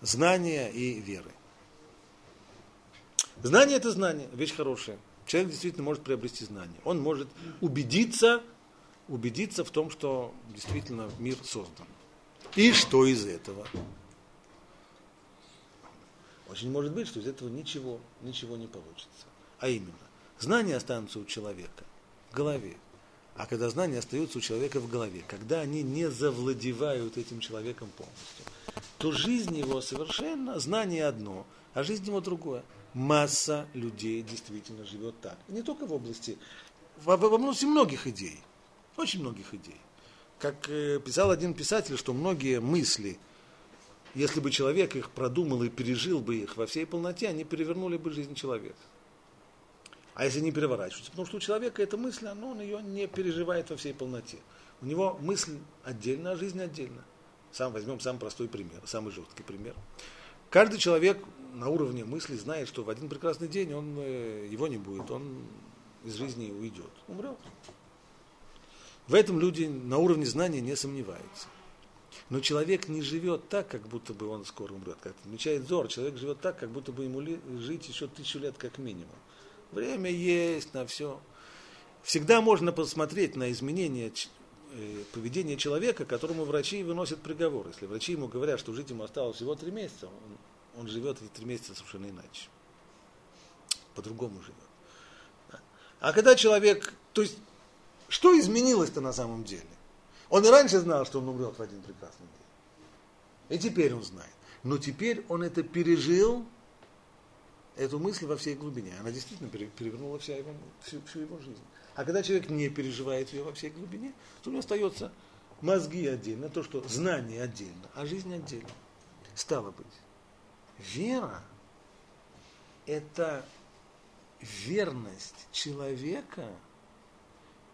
Знания и веры. Знание – это знание, вещь хорошая. Человек действительно может приобрести знание. Он может убедиться в том, что действительно мир создан. И что из этого? Очень может быть, что из этого ничего не получится. А именно, знания останутся у человека в голове. А когда знания остаются у человека в голове, когда они не завладевают этим человеком полностью, то жизнь его совершенно, знание одно, а жизнь его другое. масса людей действительно живет так. И не только в области, во области многих идей, очень многих идей. Как писал один писатель, что многие мысли, если бы человек их продумал и пережил бы их во всей полноте, они перевернули бы жизнь человека. А если не переворачиваются? Потому что у человека эта мысль, он ее не переживает во всей полноте. У него мысль отдельно, а жизнь отдельно. Возьмем самый простой пример, самый жесткий пример. Каждый человек на уровне мысли знает, что в один прекрасный день его не будет, он из жизни уйдет, умрет. В этом люди на уровне знания не сомневаются. Но человек не живет так, как будто бы он скоро умрет. Как отмечает Зор, человек живет так, как будто бы ему жить еще 1000 лет как минимум. Время есть на все. Всегда можно посмотреть на изменения поведения человека, которому врачи выносят приговор. Если врачи ему говорят, что жить ему осталось всего 3 месяца, он живет эти 3 месяца совершенно иначе. По-другому живет. А когда человек... То есть, что изменилось-то на самом деле? Он и раньше знал, что он умрет в один прекрасный день. И теперь он знает. Но теперь он это пережил... Эту мысль во всей глубине. Она действительно перевернула всю его жизнь. А когда человек не переживает ее во всей глубине, то у него остаются мозги отдельно, то, что знание отдельно, а жизнь отдельно. Стало быть, вера – это верность человека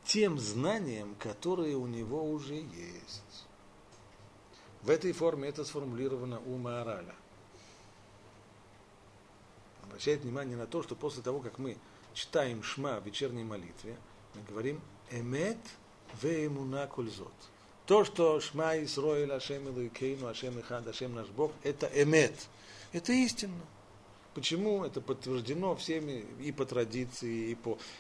тем знаниям, которые у него уже есть. В этой форме это сформулировано у Маараля. Обращает внимание на то, что после того, как мы читаем Шма в вечерней молитве, мы говорим «Эмет ве эмуна кользот». То, что Шма Исроэль, Ашем Элокейну, Ашем Эхад, Ашем наш Бог, это эмет, это истинно. Почему? Это подтверждено всеми и по традиции,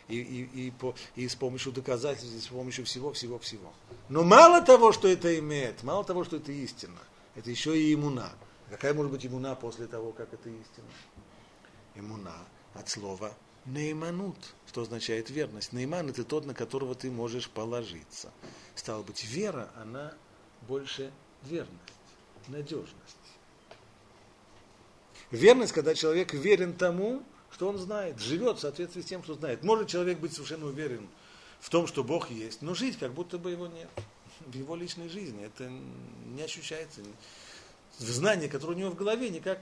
и с помощью доказательств, и с помощью всего-всего-всего. Но мало того, что это эмет, мало того, что это истина, это еще и эмуна. Какая может быть эмуна после того, как это истина? Эмуна от слова «наиманут», что означает верность. Наиман – это тот, на которого ты можешь положиться. Стало быть, вера, она больше верность, надежность. Верность, когда человек верен тому, что он знает, живет в соответствии с тем, что знает. Может человек быть совершенно уверен в том, что Бог есть, но жить, как будто бы его нет. В его личной жизни это не ощущается. Знание, которое у него в голове, никак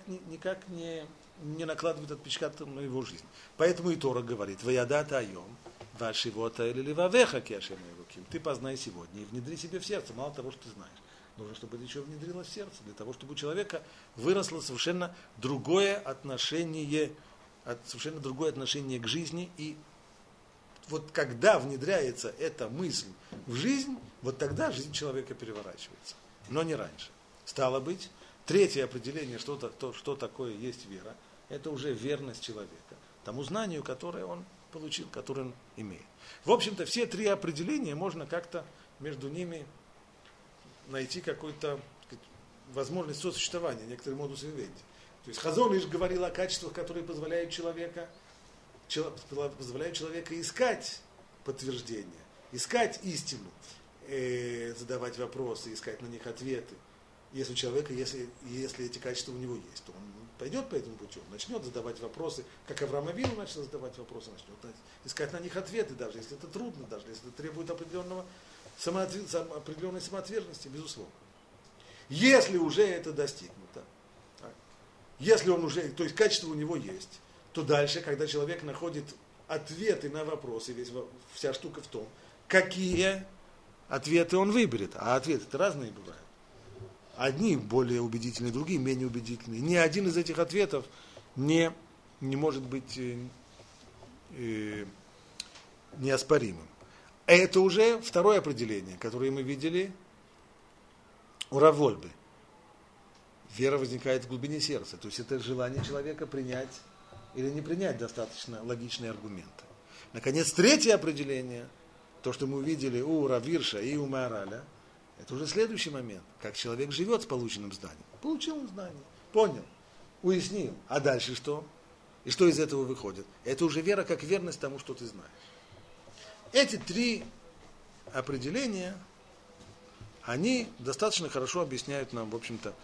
не накладывает отпечаток на его жизнь. Поэтому и Тора говорит: «Ваядата айом, вашивота или левавеха кешем ируким». Ты познай сегодня и внедри себе в сердце. Мало того, что ты знаешь, нужно, чтобы это еще внедрилось в сердце, для того, чтобы у человека выросло совершенно другое отношение, к жизни. И вот когда внедряется эта мысль в жизнь, вот тогда жизнь человека переворачивается. Но не раньше. Стало быть, третье определение, что такое есть вера, это уже верность человека тому знанию, которое он получил, которое он имеет. В общем-то, все три определения можно как-то между ними найти какую-то возможность сосуществования, некоторый модус вивенди. То есть Хазон Иш говорил о качествах, которые позволяют человека искать подтверждение, искать истину, задавать вопросы, искать на них ответы. Если у человека, если эти качества у него есть, то он пойдет по этому пути, он начнет задавать вопросы, как Авраам Авину начал задавать вопросы, начнет искать на них ответы, даже если это трудно, даже если это требует определенной самоотверженности, безусловно. Если уже это достигнуто, то есть качество у него есть, то дальше, когда человек находит ответы на вопросы, вся штука в том, какие ответы он выберет, а ответы-то разные бывают. Одни более убедительные, другие менее убедительные. Ни один из этих ответов не может быть неоспоримым. Это уже второе определение, которое мы видели у Рав Вольбе. Вера возникает в глубине сердца. То есть это желание человека принять или не принять достаточно логичные аргументы. Наконец, третье определение, то, что мы увидели у Равирша и у Маараля, это уже следующий момент, как человек живет с полученным знанием. Получил знание, понял, уяснил. А дальше что? И что из этого выходит? Это уже вера как верность тому, что ты знаешь. Эти три определения, они достаточно хорошо объясняют нам, в общем-то,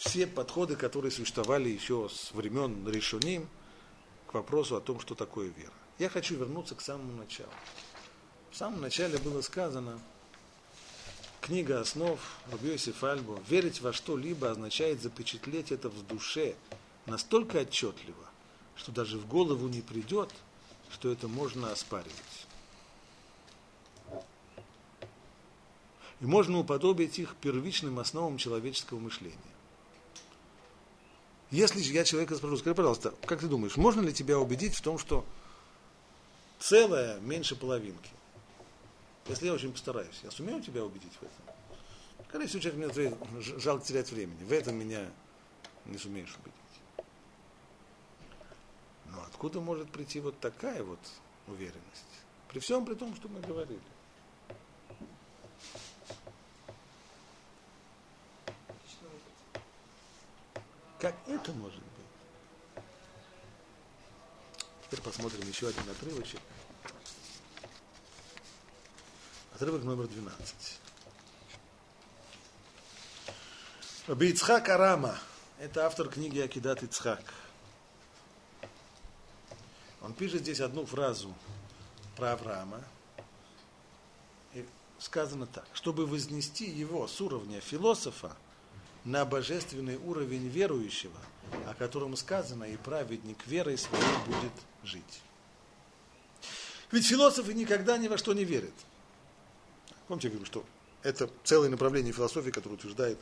все подходы, которые существовали еще с времен Ришоним к вопросу о том, что такое вера. Я хочу вернуться к самому началу. В самом начале было сказано, книга «Основ» Рабби Йосефа Альбо: верить во что-либо означает запечатлеть это в душе настолько отчетливо, что даже в голову не придет, что это можно оспаривать. И можно уподобить их первичным основам человеческого мышления. Если я человека спрошу: скажи, пожалуйста, как ты думаешь, можно ли тебя убедить в том, что целое меньше половинки? Если я очень постараюсь, я сумею тебя убедить в этом? Скорее всего, человек мне жалко терять времени. В этом меня не сумеешь убедить. Но откуда может прийти вот такая вот уверенность? При всем при том, что мы говорили. Как это может быть? Теперь посмотрим еще один отрывочек. Отрывок номер 12. Рабби Ицхак Арама. Это автор книги Акидат Ицхак. Он пишет здесь одну фразу про Авраама. И сказано так: чтобы вознести его с уровня философа на божественный уровень верующего, о котором сказано: и праведник верой своей будет жить. Ведь философы никогда ни во что не верят. Помните, я говорю, что это целое направление философии, которое утверждает,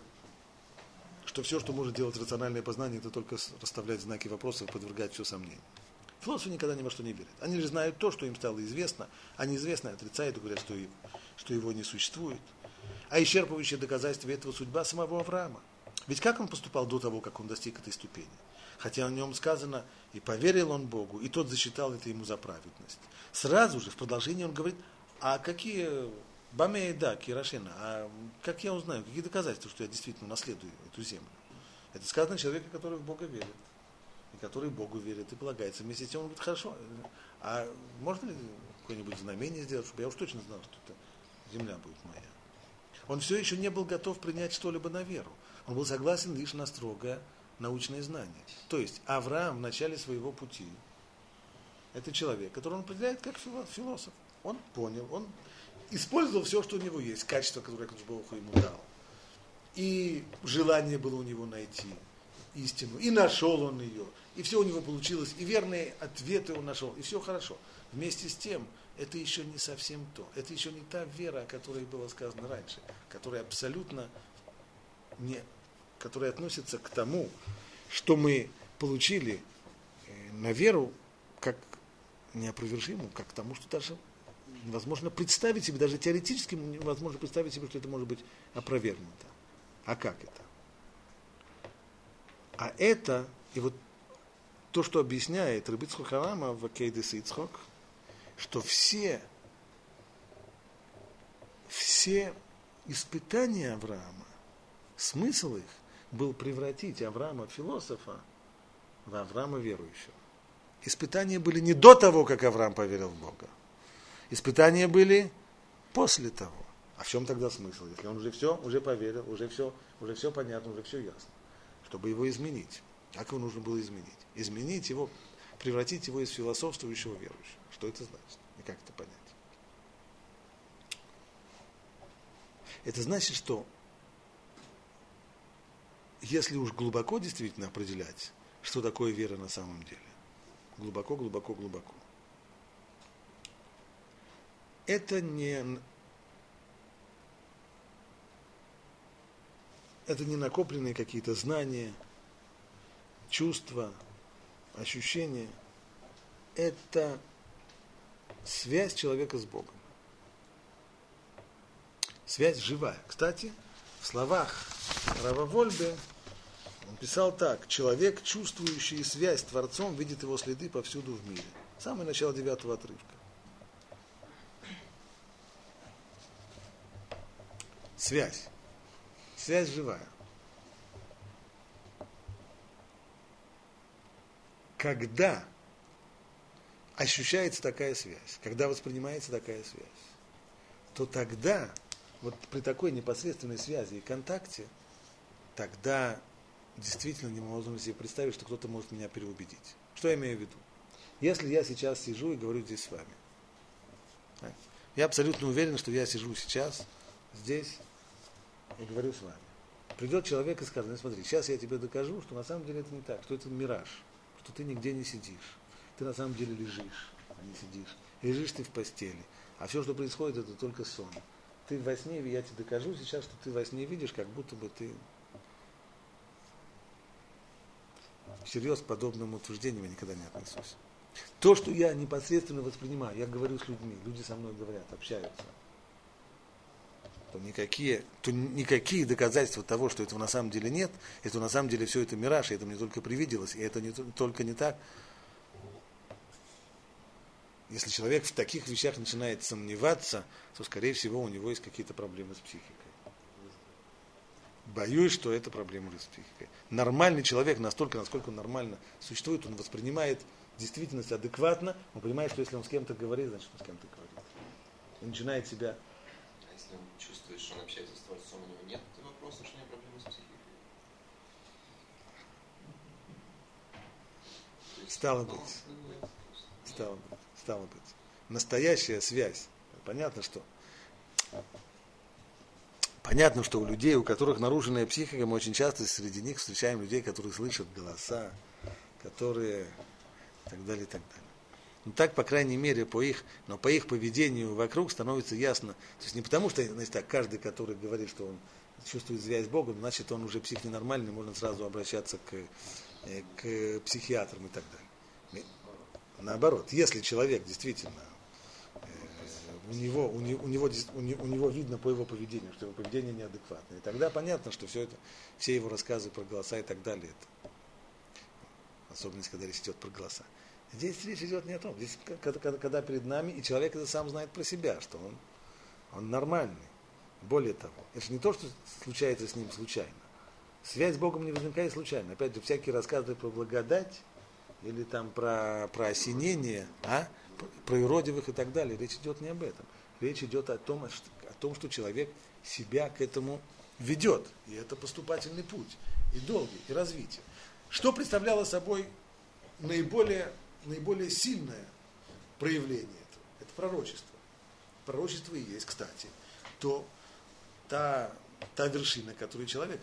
что все, что может делать рациональное познание, это только расставлять знаки вопросов, подвергать все сомнению. Философы никогда ни во что не верят. Они же знают то, что им стало известно, а неизвестное отрицают и говорят, что его не существует. А исчерпывающее доказательство этого — судьба самого Авраама. Ведь как он поступал до того, как он достиг этой ступени? Хотя о нем сказано: и поверил он Богу, и тот засчитал это ему за праведность. Сразу же в продолжении он говорит: а какие... Бамея, да, Кирашина. А как я узнаю, какие доказательства, что я действительно наследую эту землю? Это сказано человеку, который в Бога верит. И который Богу верит и полагается. Вместе с тем он говорит: хорошо, а можно ли какое-нибудь знамение сделать, чтобы я уж точно знал, что это земля будет моя? Он все еще не был готов принять что-либо на веру. Он был согласен лишь на строгое научное знание. То есть Авраам в начале своего пути — это человек, которого он определяет как философ. Он понял, он использовал все, что у него есть, качество, которое Бог ему дал. И желание было у него найти истину. И нашел он ее. И все у него получилось. И верные ответы он нашел. И все хорошо. Вместе с тем, это еще не совсем то. Это еще не та вера, о которой было сказано раньше. Которая абсолютно не... Которая относится к тому, что мы получили на веру как неопровержимую, как к тому, что даже... невозможно представить себе, даже теоретически невозможно представить себе, что это может быть опровергнуто. А как это? А это, и вот то, что объясняет Рабби Ицхак Арама в Акидат Ицхак, что все испытания Авраама, смысл их был превратить Авраама философа в Авраама верующего. Испытания были не до того, как Авраам поверил в Бога. Испытания были после того. А в чем тогда смысл? Если он уже все, уже поверил, уже все понятно, уже все ясно. Чтобы его изменить. Как его нужно было изменить? Изменить его, превратить его из философствующего в верующего. Что это значит? И как это понять? Это значит, что если уж глубоко действительно определять, что такое вера на самом деле, глубоко, это не накопленные какие-то знания, чувства, ощущения. Это связь человека с Богом. Связь живая. Кстати, в словах Рава Вольбе он писал так: человек, чувствующий связь с Творцом, видит его следы повсюду в мире. Самое начало 9-го отрывка. Связь. Связь живая. Когда ощущается такая связь, когда воспринимается такая связь, то тогда, вот при такой непосредственной связи и контакте, тогда действительно невозможно себе представить, что кто-то может меня переубедить. Что я имею в виду? Если я сейчас сижу и говорю здесь с вами, я абсолютно уверен, что я сижу сейчас здесь и говорю с вами. Придет человек и скажет: ну, смотри, сейчас я тебе докажу, что на самом деле это не так, что это мираж, что ты нигде не сидишь, ты на самом деле лежишь, а не сидишь. Лежишь ты в постели, а все, что происходит, это только сон. Ты во сне, я тебе докажу сейчас, что ты во сне видишь, как будто бы ты... Всерьез к подобным утверждениям я никогда не отношусь. То, что я непосредственно воспринимаю, я говорю с людьми, люди со мной говорят, общаются, то никакие доказательства того, что этого на самом деле нет, и что на самом деле все это мираж, и это мне только привиделось, и это не, только не так. Если человек в таких вещах начинает сомневаться, то, скорее всего, у него есть какие-то проблемы с психикой. Боюсь, что это проблема с психикой. Нормальный человек, настолько, насколько он нормально существует, он воспринимает действительность адекватно, он понимает, что если он с кем-то говорит, значит, он с кем-то говорит. И начинает себя... А если он чувствует, что он общается с Творцом, у него нет вопроса, что у него проблемы с психикой? Стало быть. Настоящая связь. Понятно, что у людей, у которых нарушенная психика, мы очень часто среди них встречаем людей, которые слышат голоса, которые и так далее, и так далее. Но так, по крайней мере, по их поведению вокруг становится ясно. То есть не потому, что, значит, так, каждый, который говорит, что он чувствует связь с Богом, значит, он уже псих ненормальный, можно сразу обращаться к психиатрам и так далее. Наоборот, если человек действительно... У него видно по его поведению, что его поведение неадекватное. И тогда понятно, что все его рассказы про голоса и так далее, это особенность, когда речь идет про голоса. Здесь речь идет не о том. Здесь, когда перед нами, и человек это сам знает про себя, что он нормальный. Более того, это же не то, что случается с ним случайно. Связь с Богом не возникает случайно. Опять же, всякие рассказы про благодать или там про осенение, про иродивых и так далее. Речь идет не об этом. Речь идет о том, что человек себя к этому ведет. И это поступательный путь, и долгий, и развитие. Что представляло собой наиболее сильное проявление этого? Это пророчество. Пророчество и есть, кстати, та вершина, к которой человек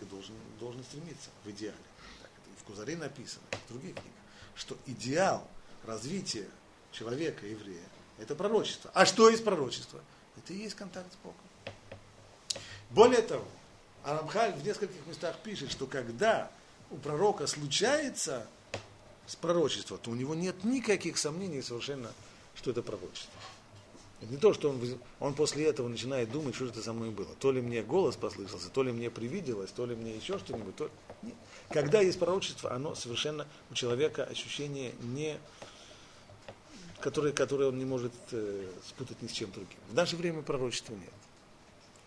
должен стремиться в идеале. Так это и в Кузари написано, и в других книгах, что идеал развития человека, еврея, это пророчество. А что есть пророчество? Это и есть контакт с Богом. Более того, Арамхаль в нескольких местах пишет, что когда у пророка случается с пророчества, то у него нет никаких сомнений совершенно, что это пророчество. Это не то, что он после этого начинает думать, что это со мной было. То ли мне голос послышался, то ли мне привиделось, то ли мне еще что-нибудь. Нет. Когда есть пророчество, оно совершенно у человека ощущение не... которые он не может спутать ни с чем другим. В наше время пророчества нет.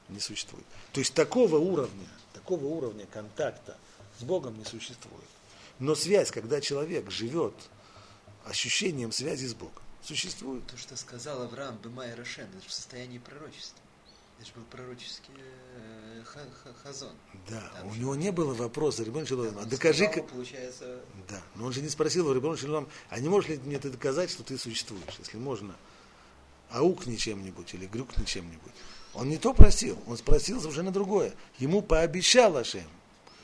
Не существует. То есть такого уровня контакта с Богом не существует. Но связь, когда человек живет ощущением связи с Богом, существует. То, что сказал Авраам Бемай Рашен, это же в состоянии пророчества. Это же был пророческий хазон. Да, там у него не было вопроса, Рибоно шель олам, а докажи-ка... Получается... Да, но он же не спросил, Рибоно шель олам, а не можешь ли мне ты доказать, что ты существуешь? Если можно, аукни чем-нибудь или грюкни чем-нибудь. Он не то просил, он спросил совершенно другое. Ему пообещал Ашем.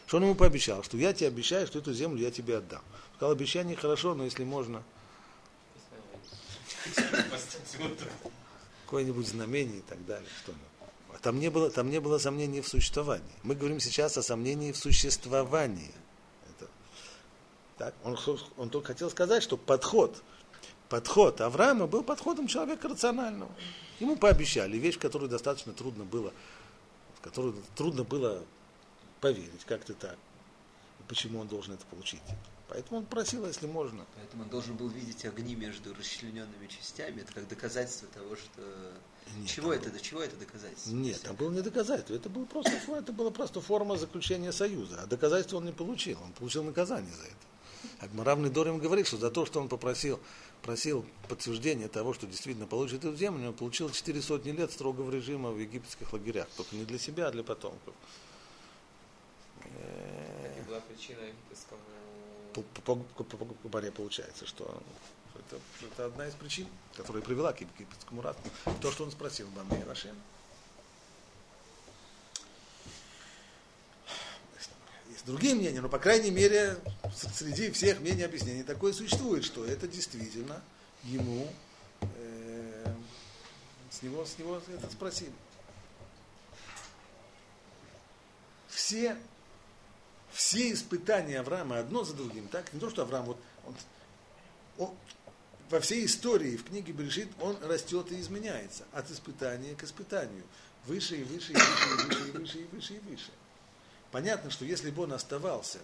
Что он ему пообещал? Что я тебе обещаю, что эту землю я тебе отдам. Сказал, обещание хорошо, но если можно... Какое-нибудь знамение и так далее, что-нибудь. Там не было сомнений в существовании. Мы говорим сейчас о сомнении в существовании. Так, он только хотел сказать, что подход Авраама был подходом человека рационального. Ему пообещали вещь, в которую достаточно трудно было поверить, как-то так. И почему он должен это получить? Поэтому он просил, если можно. Поэтому он должен был видеть огни между расчлененными частями. Это как доказательство того, что... Нет, чего это доказательство? Нет, там было не доказательство. Это была просто форма заключения союза. А доказательства он не получил. Он получил наказание за это. Агмаравный Дорим говорит, что за то, что он просил подтверждение того, что действительно получит эту землю, он получил 400 лет строгого режима в египетских лагерях. Только не для себя, а для потомков. причиной, так сказать, по баре получается, что это одна из причин, которая привела к египетскому рабству. То, что он спросил Баме и Ашем. Есть другие мнения, но, по крайней мере, среди всех мнений и объяснений такое существует, что это действительно ему, с него это спросили. Все испытания Авраама одно за другим, так? Не то, что Авраам, он во всей истории, в книге Берешит, он растет и изменяется от испытания к испытанию. Выше и выше, и выше, и выше, и выше, и выше, и выше. Понятно, что если бы он оставался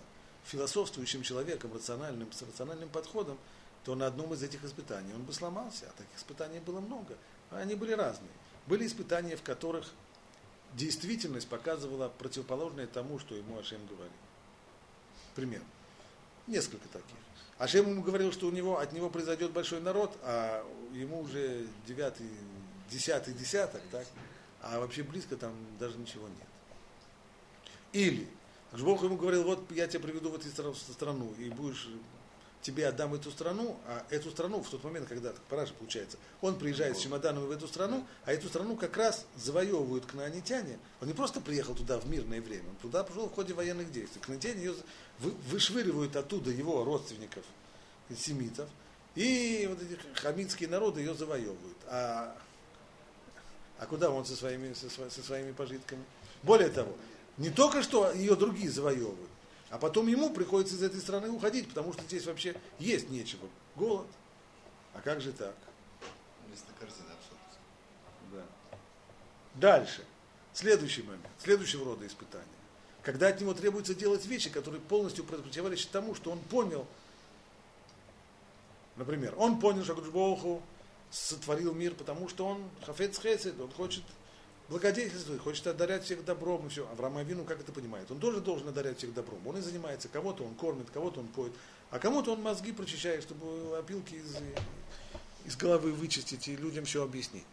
философствующим человеком, с рациональным подходом, то на одном из этих испытаний он бы сломался, а таких испытаний было много. Они были разные. Были испытания, в которых действительность показывала противоположное тому, что ему Ашем говорил. Пример. Несколько таких. Ашем ему говорил, что от него произойдет большой народ, а ему уже десятый десяток, так? А вообще близко там даже ничего нет. Или Бог ему говорил, я тебя приведу в эту страну, и тебе отдам эту страну, а эту страну в тот момент, когда пора же получается, он приезжает с чемоданом в эту страну, а эту страну как раз завоевывают кнаанитяне. Он не просто приехал туда в мирное время, он туда пошел в ходе военных действий. Кнаанитяне ее вышвыривают оттуда, его родственников, семитов, и эти хамитские народы ее завоевывают. А куда он со своими пожитками? Более того, не только что ее другие завоевывают, а потом ему приходится из этой страны уходить, потому что здесь вообще есть нечего. Голод. А как же так? Местная корзина абсолютно. Да. Дальше. Следующий момент. Следующего рода испытания. Когда от него требуется делать вещи, которые полностью противоречат тому, что он понял. Например, он понял, что Бог сотворил мир, потому что он хафец хесед, он хочет благодетельствует, хочет одарять всех добром, и все. Авраам Авину как это понимает? Он тоже должен одарять всех добром. Он и занимается. Кого-то он кормит, кого-то он поет. А кому-то он мозги прочищает, чтобы опилки из головы вычистить и людям все объяснить.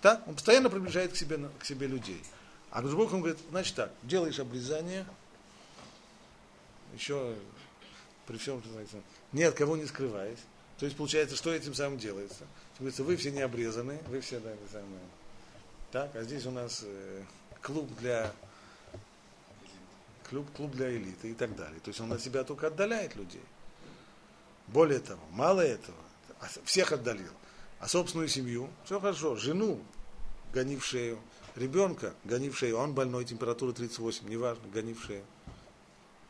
Так? Он постоянно приближает к себе людей. А Бог, он говорит, значит так, делаешь обрезание, еще при всем, ни от кого не скрываясь. То есть, получается, что этим самым делается? Говорится, вы все не обрезаны, вы все, да, самое. Так, а здесь у нас клуб для элиты и так далее. То есть он от себя только отдаляет людей. Более того, мало этого, всех отдалил. А собственную семью, все хорошо, жену, гони в шею, ребенка, гони в шею, а он больной, температура 38, неважно, гони в шею.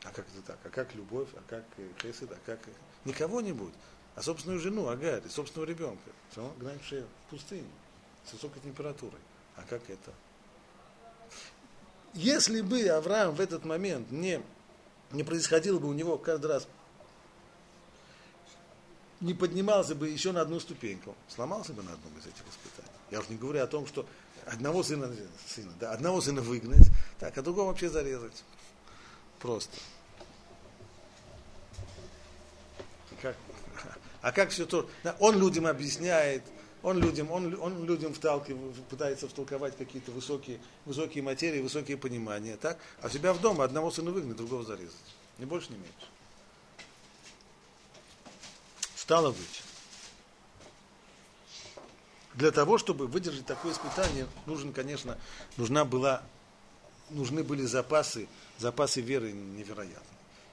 А как это так? А как любовь, а как хесед, а как... Никого-нибудь, а собственную жену, Агарь, собственного ребенка. Все, гнать в шею в пустыне, с высокой температурой. А как это? Если бы Авраам в этот момент не происходило бы у него каждый раз, не поднимался бы еще на одну ступеньку, сломался бы на одном из этих испытаний. Я уж не говорю о том, что одного сына выгнать, так, а другого вообще зарезать. Просто. А как все то? Он людям объясняет, Он людям пытается втолковать какие-то высокие материи, высокие понимания, так? А у себя в доме одного сына выгнать, другого зарезать. Ни больше, ни меньше. Стало быть, для того, чтобы выдержать такое испытание, нужны были запасы веры невероятные.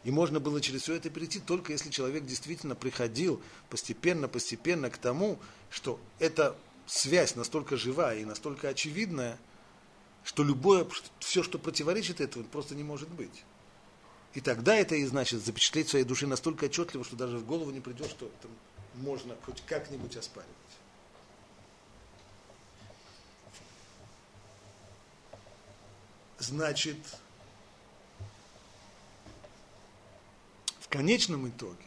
И можно было через все это перейти, только если человек действительно приходил постепенно к тому, что эта связь настолько живая и настолько очевидная, что все, что противоречит этому, просто не может быть. И тогда это и значит запечатлеть в своей душе настолько отчетливо, что даже в голову не придет, что это можно хоть как-нибудь оспаривать. Значит... В конечном итоге,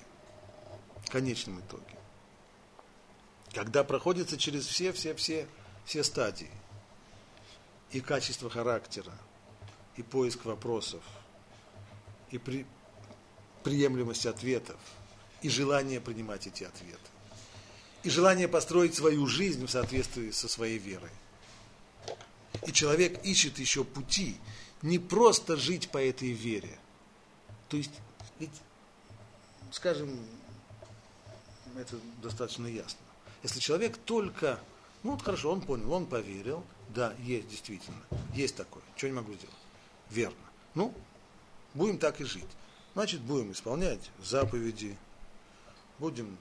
когда проходится через все стадии, и качество характера, и поиск вопросов, и приемлемость ответов, и желание принимать эти ответы, и желание построить свою жизнь в соответствии со своей верой. И человек ищет еще пути не просто жить по этой вере, то есть Ведь, скажем, это достаточно ясно. Если человек только, ну вот хорошо, он понял, он поверил, да, есть действительно, есть такое, что не могу сделать. Верно. Ну, будем так и жить. Значит, будем исполнять заповеди, будем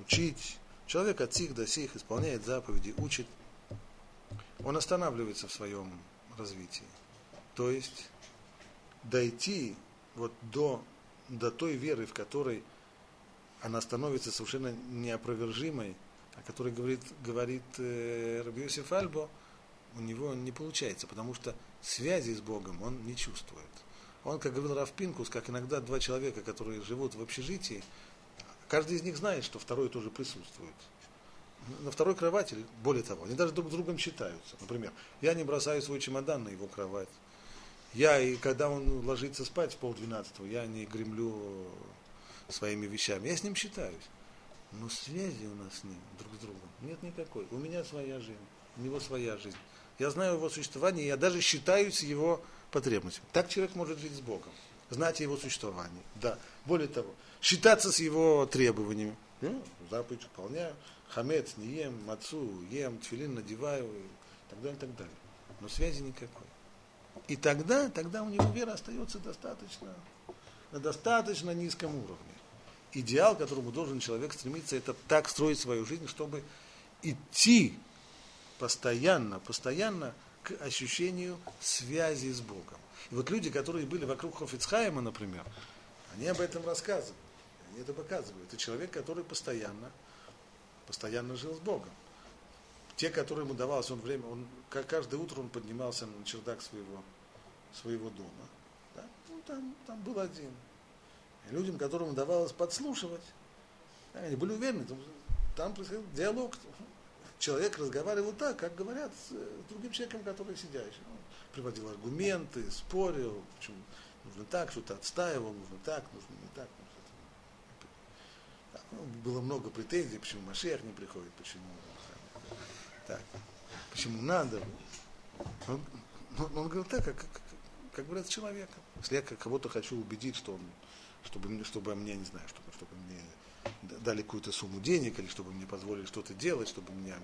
учить. Человек от сих до сих исполняет заповеди, учит. Он останавливается в своем развитии. То есть дойти вот до той веры, в которой она становится совершенно неопровержимой, о которой говорит Рабби Йосеф Альбо, у него не получается, потому что связи с Богом он не чувствует. Он, как говорил Рав Пинкус, как иногда два человека, которые живут в общежитии, каждый из них знает, что второй тоже присутствует. На второй кровати, более того, они даже друг с другом считаются. Например, я не бросаю свой чемодан на его кровать. Я, и когда он ложится спать в 11:30, я не гремлю своими вещами. Я с ним считаюсь. Но связи у нас с ним, друг с другом, нет никакой. У меня своя жизнь, у него своя жизнь. Я знаю его существование, я даже считаюсь его потребностями. Так человек может жить с Богом. Знать его существование. Да. Более того, считаться с его требованиями. Заповедь выполняю, хамец не ем, мацу ем, тфилин надеваю и так далее, так далее. Но связи никакой. И тогда у него вера остается достаточно, на достаточно низком уровне. Идеал, к которому должен человек стремиться, это так строить свою жизнь, чтобы идти постоянно к ощущению связи с Богом. И вот люди, которые были вокруг Хофец Хаима, например, они об этом рассказывают, они это показывают. Это человек, который постоянно жил с Богом. Те, которые ему давалось, он каждое утро он поднимался на чердак своего дома. Да? Ну, там был один. И людям, которым давалось подслушивать, да, они были уверены, там происходил диалог. Человек разговаривал так, как говорят с другим человеком, который сидящий. Он приводил аргументы, спорил, почему нужно так, что-то отстаивал, нужно так, нужно не так. Было много претензий, почему Машиах не приходит, почему так, почему надо. Он говорил так, как говорят с человеком. Если я кого-то хочу убедить, что чтобы мне дали какую-то сумму денег, или чтобы мне позволили что-то делать, чтобы меня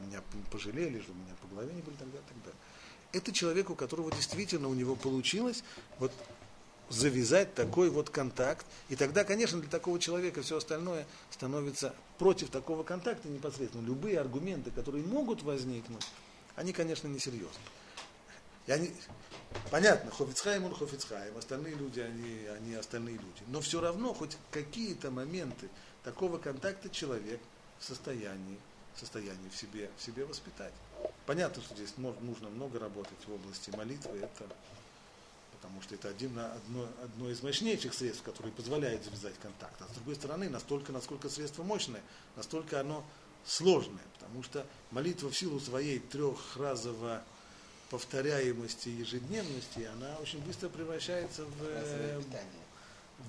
пожалели, чтобы меня по голове не были, так далее. Это человек, у которого действительно у него получилось вот завязать такой вот контакт. И тогда, конечно, для такого человека все остальное становится против такого контакта непосредственно. Любые аргументы, которые могут возникнуть, они, конечно, несерьезны. Понятно, Хофец Хаим, он Хофец Хаим, остальные люди, они остальные люди. Но все равно, хоть какие-то моменты такого контакта человек в состоянии в себе воспитать. Понятно, что здесь нужно много работать в области молитвы, потому что это одно из мощнейших средств, которые позволяет завязать контакт. А с другой стороны, настолько, насколько средство мощное, настолько оно сложное, потому что молитва в силу своей трехразово повторяемости ежедневности, она очень быстро превращается в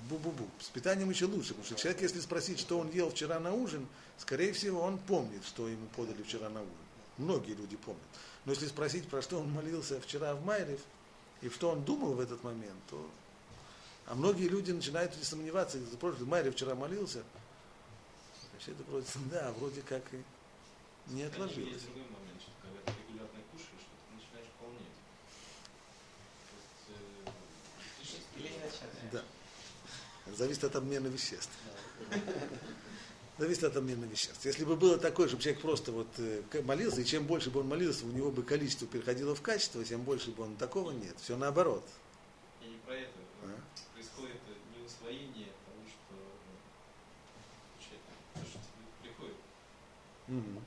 бу-бу-бу. С питанием еще лучше, потому что человек, если спросить, что он ел вчера на ужин, скорее всего, он помнит, что ему подали вчера на ужин. Многие люди помнят. Но если спросить, про что он молился вчера в Майрив, и что он думал в этот момент, то... А многие люди начинают сомневаться, в Майрив вчера молился, вообще это вроде как и не отложилось. Да. Зависит от обмена веществ. Если бы было такое, чтобы человек просто молился, и чем больше бы он молился, у него бы количество переходило в качество, тем больше бы он такого нет. Все наоборот. Я не про это. Происходит неусвоение того, что приходит.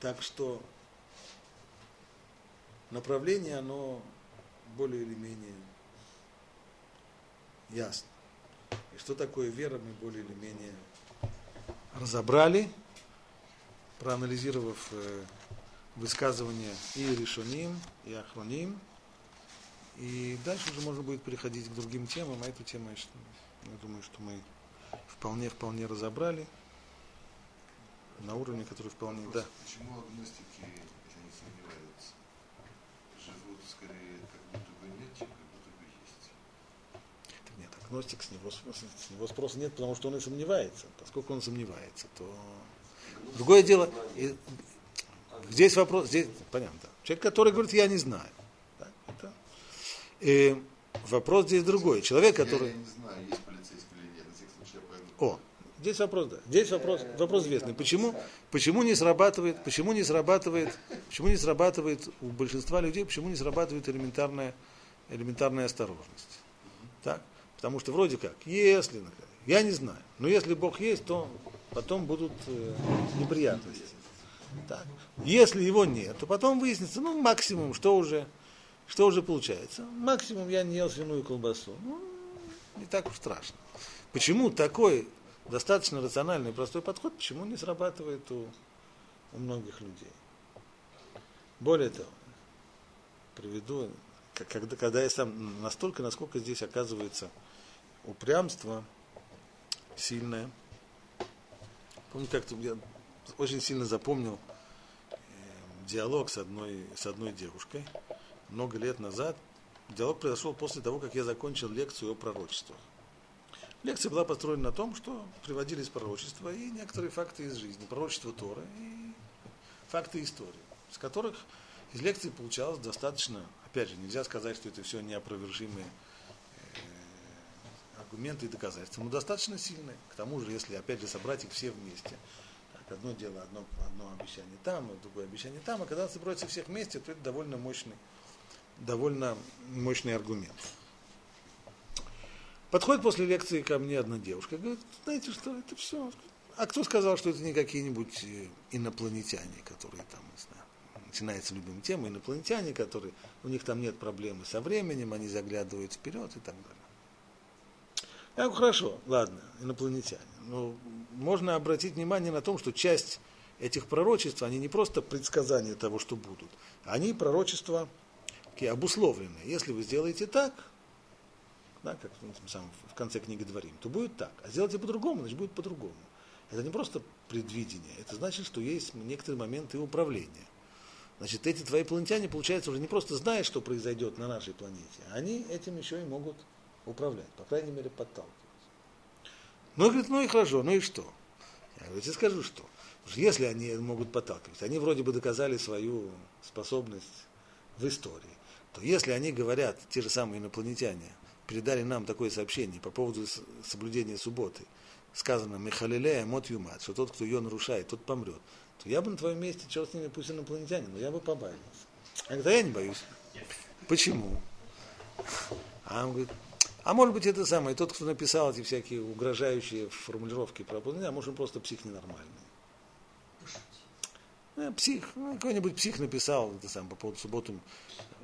Так что направление, оно более или менее ясно. И что такое вера, мы более или менее разобрали, проанализировав высказывания и решоним, и ахроним. И дальше уже можно будет переходить к другим темам. А эту тему, я думаю, что мы вполне разобрали. На уровне, который вполне... Вопрос, да. Почему агностики, если они сомневаются? живут скорее как будто бы нет, чем как будто бы есть. Так нет, агностик, с него спроса нет, потому что он и сомневается. Поскольку он сомневается, то... Агностик, другое дело... Здесь вопрос... Здесь, понятно. Да. Человек, который говорит, я не знаю. Да, это... И вопрос здесь другой. Человек, который... Я не знаю, есть полицейский или нет. О, здесь вопрос, да. Здесь вопрос известный. Почему не срабатывает у большинства людей, почему не срабатывает элементарная осторожность? Так? Потому что вроде как, если... Я не знаю. Но если Бог есть, то потом будут неприятности. Так. Если его нет, то потом выяснится, максимум, что уже получается. Максимум я не ел свиную колбасу. Не так уж страшно. Почему такой достаточно рациональный и простой подход, почему не срабатывает у многих людей? Более того, приведу, когда я сам настолько, насколько здесь оказывается упрямство сильное. Помню, как-то я очень сильно запомнил диалог с одной девушкой. Много лет назад диалог произошел после того, как я закончил лекцию о пророчествах. Лекция была построена на том, что приводились пророчества и некоторые факты из жизни, пророчества Торы и факты истории, из которых из лекции получалось достаточно, опять же, нельзя сказать, что это все неопровержимые аргументы и доказательства, но достаточно сильные. К тому же, если, опять же, собрать их все вместе, так, одно дело, одно обещание там, другое обещание там, а когда собираются всех вместе, то это довольно мощный аргумент. Подходит после лекции ко мне одна девушка, говорит, знаете что, это все. А кто сказал, что это не какие-нибудь инопланетяне, которые там, не знаю, начинается любимая тема, инопланетяне, которые, у них там нет проблемы со временем, они заглядывают вперед и так далее. Я говорю, хорошо, ладно, инопланетяне, но можно обратить внимание на том, что часть этих пророчеств, они не просто предсказания того, что будут, они пророчества такие обусловленные. Если вы сделаете так, да, как в конце книги «Дворим», то будет так, а сделайте по-другому, значит, будет по-другому. Это не просто предвидение, это значит, что есть некоторые моменты управления. Значит, эти твои планетяне, получается, уже не просто знают, что произойдет на нашей планете, они этим еще и могут управлять, по крайней мере, подталкивать. Ну, говорит, ну и хорошо, ну и что? Я говорю, я тебе скажу, что. Если они могут подталкивать, они вроде бы доказали свою способность в истории, то если они говорят, те же самые инопланетяне, передали нам такое сообщение по поводу соблюдения субботы, сказано «Михалилея мот юмат», что тот, кто ее нарушает, тот помрет, то я бы на твоем месте, черт с ними, пусть инопланетяне, но я бы побоялся. Я говорю, я не боюсь. Почему? А он говорит, а может быть это самое, тот, кто написал эти всякие угрожающие формулировки про планетяне, а может он просто псих ненормальный. Какой-нибудь псих написал это самое, по поводу субботы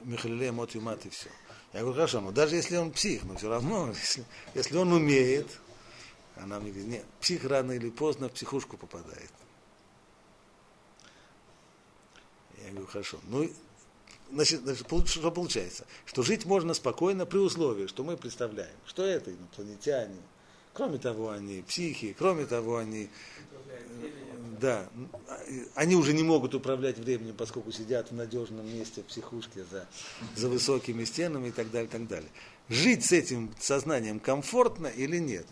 «Михалилея мот юмат» и все. Я говорю, хорошо, но даже если он псих, но все равно, если он умеет, она мне говорит, нет, псих рано или поздно в психушку попадает. Я говорю, хорошо, ну, значит, что получается? Что жить можно спокойно при условии, что мы представляем, что это инопланетяне, кроме того, они психи, кроме того, они... Да, они уже не могут управлять временем, поскольку сидят в надежном месте в психушке за высокими стенами и так далее, так далее. Жить с этим сознанием комфортно или нет?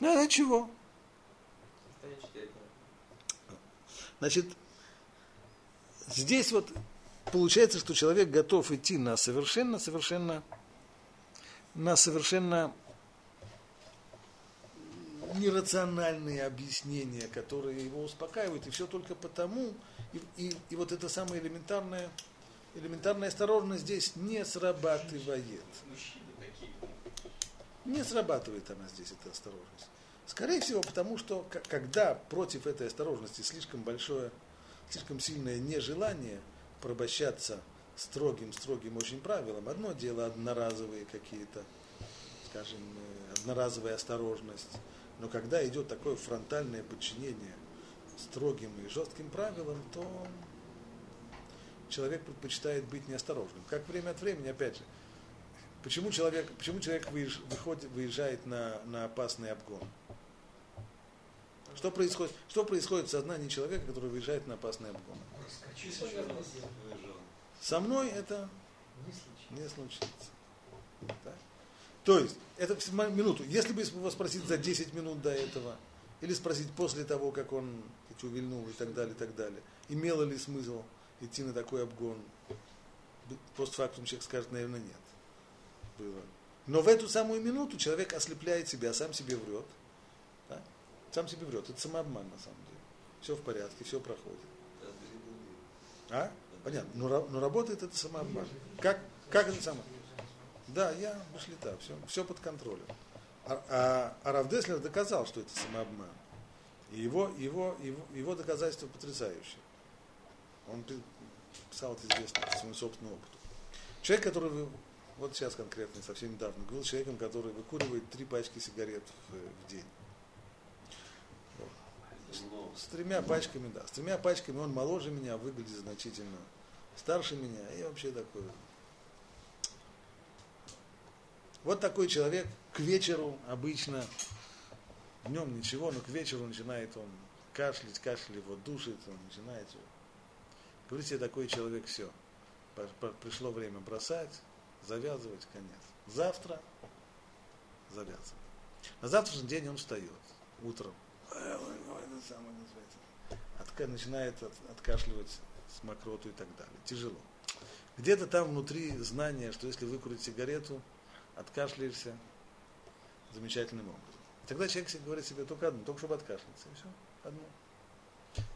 Ну, а чего? Значит, здесь вот получается, что человек готов идти на совершенно нерациональные объяснения, которые его успокаивают, и все только потому, и вот эта самая элементарная осторожность здесь не срабатывает. Не срабатывает она здесь, эта осторожность. Скорее всего, потому что, когда против этой осторожности слишком сильное нежелание порабощаться строгим очень правилам, одно дело одноразовые какие-то, скажем, одноразовая осторожность, но когда идет такое фронтальное подчинение строгим и жестким правилам, то человек предпочитает быть неосторожным. Как время от времени, опять же, почему человек выезжает на опасный обгон? Что происходит в сознании человека, который выезжает на опасный обгон? Со мной это не случится. Так? То есть, это минуту. Если бы его спросить за 10 минут до этого, или спросить после того, как он увильнул и так далее, имело ли смысл идти на такой обгон? Постфактум человек скажет, наверное, нет. Было. Но в эту самую минуту человек ослепляет себя, сам себе врет. Да? Сам себе врет. Это самообман, на самом деле. Все в порядке, все проходит. А? Понятно. Но работает это самообман. Как это самообман? Да, я бешлита, все под контролем. А Рав Деслер доказал, что это самообман. И его доказательства потрясающие. Он писал это известно по своему собственному опыту. Человек, который, вот сейчас конкретно, совсем недавно, был человеком, который выкуривает 3 пачки сигарет в день. Вот. С 3 пачками, да. С 3 пачками он моложе меня, выглядит значительно старше меня. И вообще такой. Вот такой человек к вечеру обычно, днем ничего, но к вечеру начинает он кашлять, его душит, он начинает. Говорите, такой человек, все. Пришло время бросать, завязывать, конец. Завтра завязывать. На завтрашний день он встает утром. Начинает откашливать с мокроту и так далее. Тяжело. Где-то там внутри знание, что если выкурить сигарету, откашляешься замечательным образом. И тогда человек говорит себе только одну, только чтобы откашляться. И все, одну.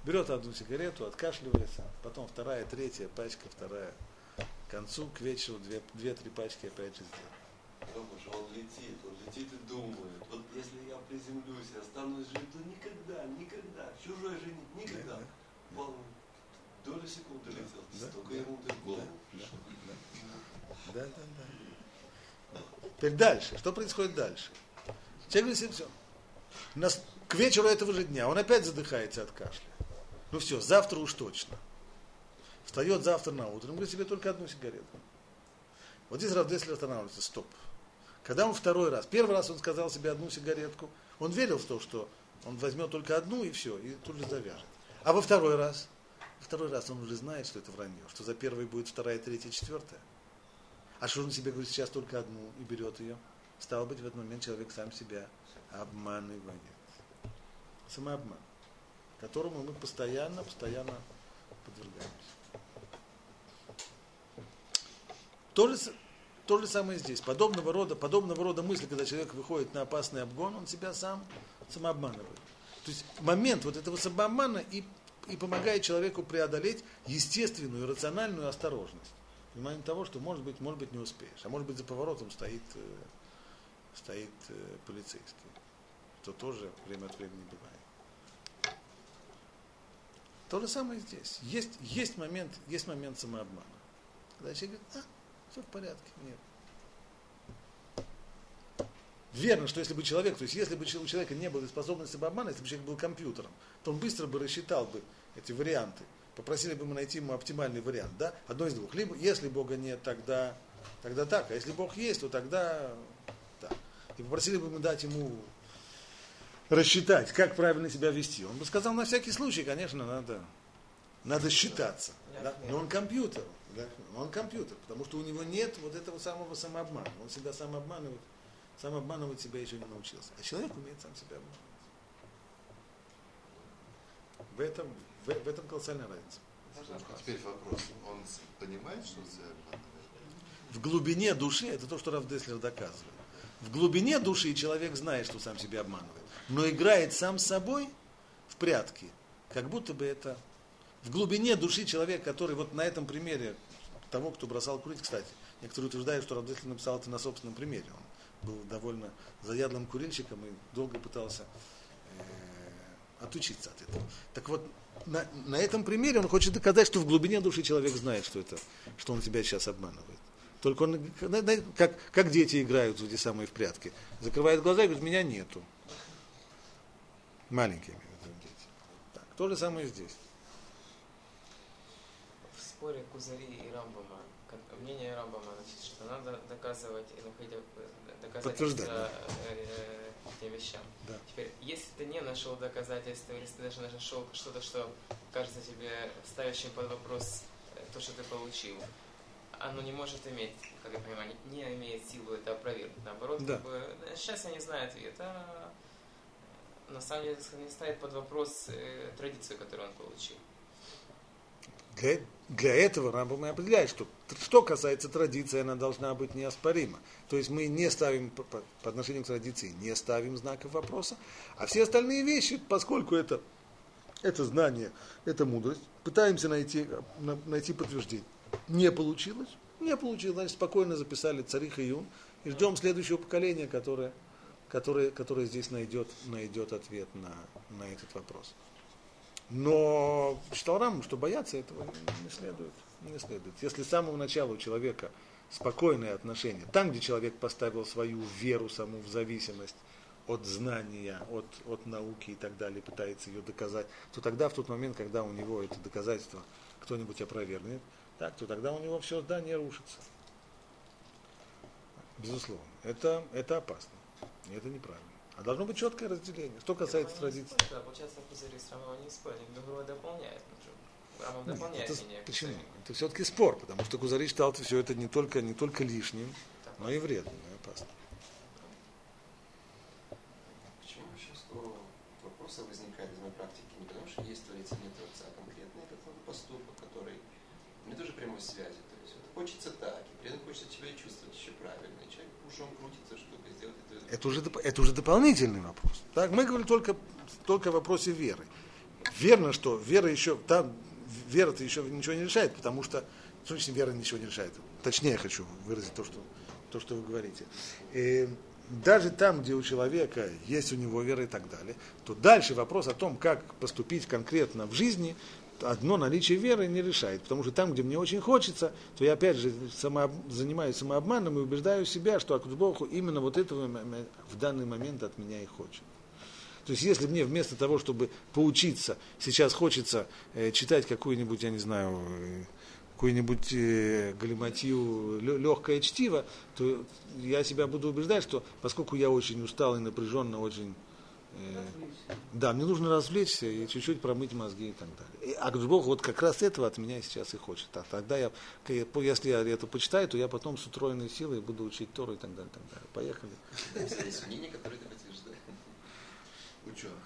Берет одну сигарету, откашливается, потом 2, 3 пачка, 2. К концу, к вечеру 2-3 пачки опять же сделал. Потому что он летит и думает, вот если я приземлюсь и останусь жить, то никогда, чужой жене, никогда. Да. Доля секунды летел, столько ему в голову пришло. Да. Теперь дальше. Что происходит дальше? Человек говорит, все. К вечеру этого же дня он опять задыхается от кашля. Ну все, завтра уж точно. Встает завтра на утро. Он говорит себе только одну сигарету. Вот здесь Рав Деслер останавливается. Стоп. Когда он второй раз, первый раз он сказал себе одну сигаретку, он верил в то, что он возьмет только одну и все, и тут же завяжет. А во второй раз он уже знает, что это вранье, что за первой будет 2, 3, 4. А что он себе говорит, сейчас только одну, и берет ее. Стало быть, в этот момент человек сам себя обманывает. Самообман, которому мы постоянно подвергаемся. То же самое здесь. Подобного рода мысли, когда человек выходит на опасный обгон, он себя сам самообманывает. То есть момент вот этого самообмана и помогает человеку преодолеть естественную, рациональную осторожность. Понимание того, что может быть не успеешь, а может быть за поворотом стоит полицейский, что тоже время от времени бывает. То же самое здесь. Есть момент самообмана. Когда человек говорит, все в порядке, нет. Верно, что если бы у человека не было способности самообмана, если бы человек был компьютером, то он быстро бы рассчитал бы эти варианты. Попросили бы мы найти ему оптимальный вариант, да? Одно из двух. Либо, если Бога нет, тогда так. А если Бог есть, то тогда так. И попросили бы мы дать ему рассчитать, как правильно себя вести. Он бы сказал, на всякий случай, конечно, надо считаться. Да? Но он компьютер, потому что у него нет вот этого самого самообмана. Он всегда сам обманывать себя еще не научился. А человек умеет сам себя обманывать. В этом колоссальная разница. Теперь вопрос. Он понимает, что он себя обманывает? В глубине души, это то, что Рав Деслер доказывает. В глубине души человек знает, что сам себя обманывает. Но играет сам с собой в прятки. Как будто бы это... В глубине души человек, который вот на этом примере того, кто бросал курить, кстати, некоторые утверждают, что Рав Деслер написал это на собственном примере. Он был довольно заядлым курильщиком и долго пытался... отучиться от этого. Так вот, на этом примере он хочет доказать, что в глубине души человек знает, что он тебя сейчас обманывает. Только он, как дети играют эти самые в прятки, закрывает глаза и говорит, меня нету. Маленькие дети. Так, то же самое здесь. В споре Кузари и Рамбама, мнение Рамбама, значит, что надо доказывать, подтверждать этим вещам. Да. Теперь, если ты не нашел доказательства, или если ты даже нашел что-то, что кажется тебе ставящим под вопрос то, что ты получил, оно не может иметь, как я понимаю, не имеет силы это опровергнуть. Наоборот, да. Как бы, сейчас я не знаю ответа. На самом деле, не ставит под вопрос традицию, которую он получил. Для этого Рамбам и определяет, что касается традиции, она должна быть неоспорима. То есть мы не ставим, по отношению к традиции, не ставим знаков вопроса, а все остальные вещи, поскольку это знание, это мудрость, пытаемся найти подтверждение. Не получилось, значит, спокойно записали царих Июн и ждем следующего поколения, которое здесь найдет ответ на этот вопрос. Но считал Рамбам, что бояться этого не следует. Если с самого начала у человека спокойное отношение, там, где человек поставил свою веру саму в зависимость от знания, от науки и так далее, пытается ее доказать, то тогда, в тот момент, когда у него это доказательство кто-нибудь опровергнет, то тогда у него все здание рушится. Безусловно. Это опасно. Это неправильно. А должно быть четкое разделение. Что касается традиций. Да, получается, Кузари с Рамбамом не спорят, другого дополняет. Рамбам дополняет мнение. Почему? Это все-таки спор, потому что Кузари считал все это не только лишним, но и вредным, и опасным. Почему вообще столько вопросов возникает из моей практики? Не потому что есть творец или нет творца, а конкретный какой-то поступок, который не тоже прямой связи. То есть вот хочется так, и при этом хочется себя чувствовать еще правильно. И человек ушом крутится, чтобы сделать это. Это уже дополнительный вопрос. Так, мы говорим только о вопросе веры. Верно, что вера-то еще ничего не решает, потому что, в сущности, вера ничего не решает. Точнее, я хочу выразить то, что вы говорите. И даже там, где у человека есть у него вера и так далее, то дальше вопрос о том, как поступить конкретно в жизни, одно наличие веры не решает, потому что там, где мне очень хочется, то я опять же занимаюсь самообманом и убеждаю себя, что Акадош Барух Ху именно вот этого в данный момент от меня и хочет. То есть, если мне вместо того, чтобы поучиться, сейчас хочется читать какую-нибудь, я не знаю, какую-нибудь галиматью, легкое чтиво, то я себя буду убеждать, что поскольку я очень устал и напряженно, очень... Да, мне нужно развлечься и чуть-чуть промыть мозги и так далее. А Акадош Барух Ху вот как раз этого от меня сейчас и хочет. А тогда я, если я это почитаю, то я потом с утроенной силой буду учить Тору и так далее. Поехали. Есть мнения, которые ты подтверждаешь. Ученых.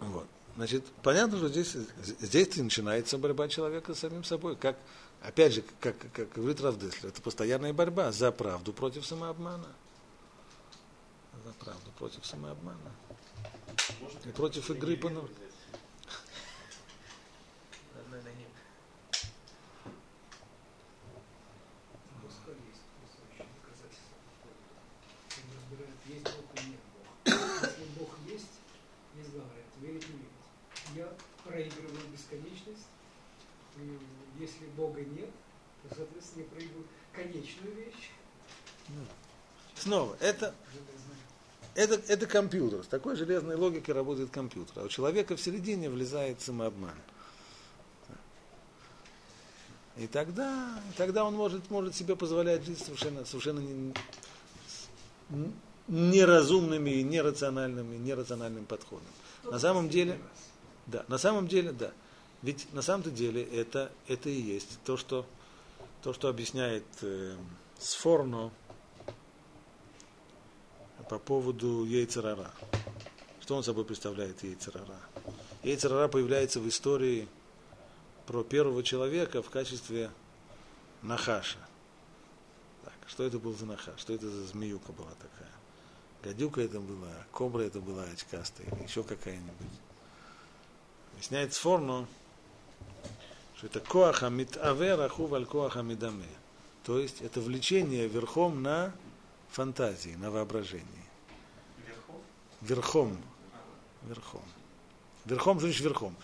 Вот. Значит, понятно, что здесь начинается борьба человека с самим собой. Опять же, как говорит Рав Деслер, это постоянная борьба за правду против самообмана. За правду против самообмана. Может, и против игры по науке. Я проигрываю бесконечность. Если Бога нет, то, соответственно, я проигрываю конечную вещь. Снова, это компьютер. С такой железной логикой работает компьютер. А у человека в середине влезает самообман. И тогда он может себе позволять жить совершенно неразумными и нерациональным подходом. На самом деле, да. Ведь на самом-то деле это и есть то, что объясняет Сфорно по поводу Ейцерара. Что он собой представляет, Ейцерара? Ейцерара появляется в истории про первого человека в качестве нахаша. Так, что это был за нахаш? Что это за змеюка была такая? Гадюка это была, кобра это была очкастая, или еще какая-нибудь. Объясняет Сфорно, что это коах амитаве раху валь коах амидаме. То есть это влечение верхом на фантазии, на воображении. Верхом. Верхом, значит, верхом.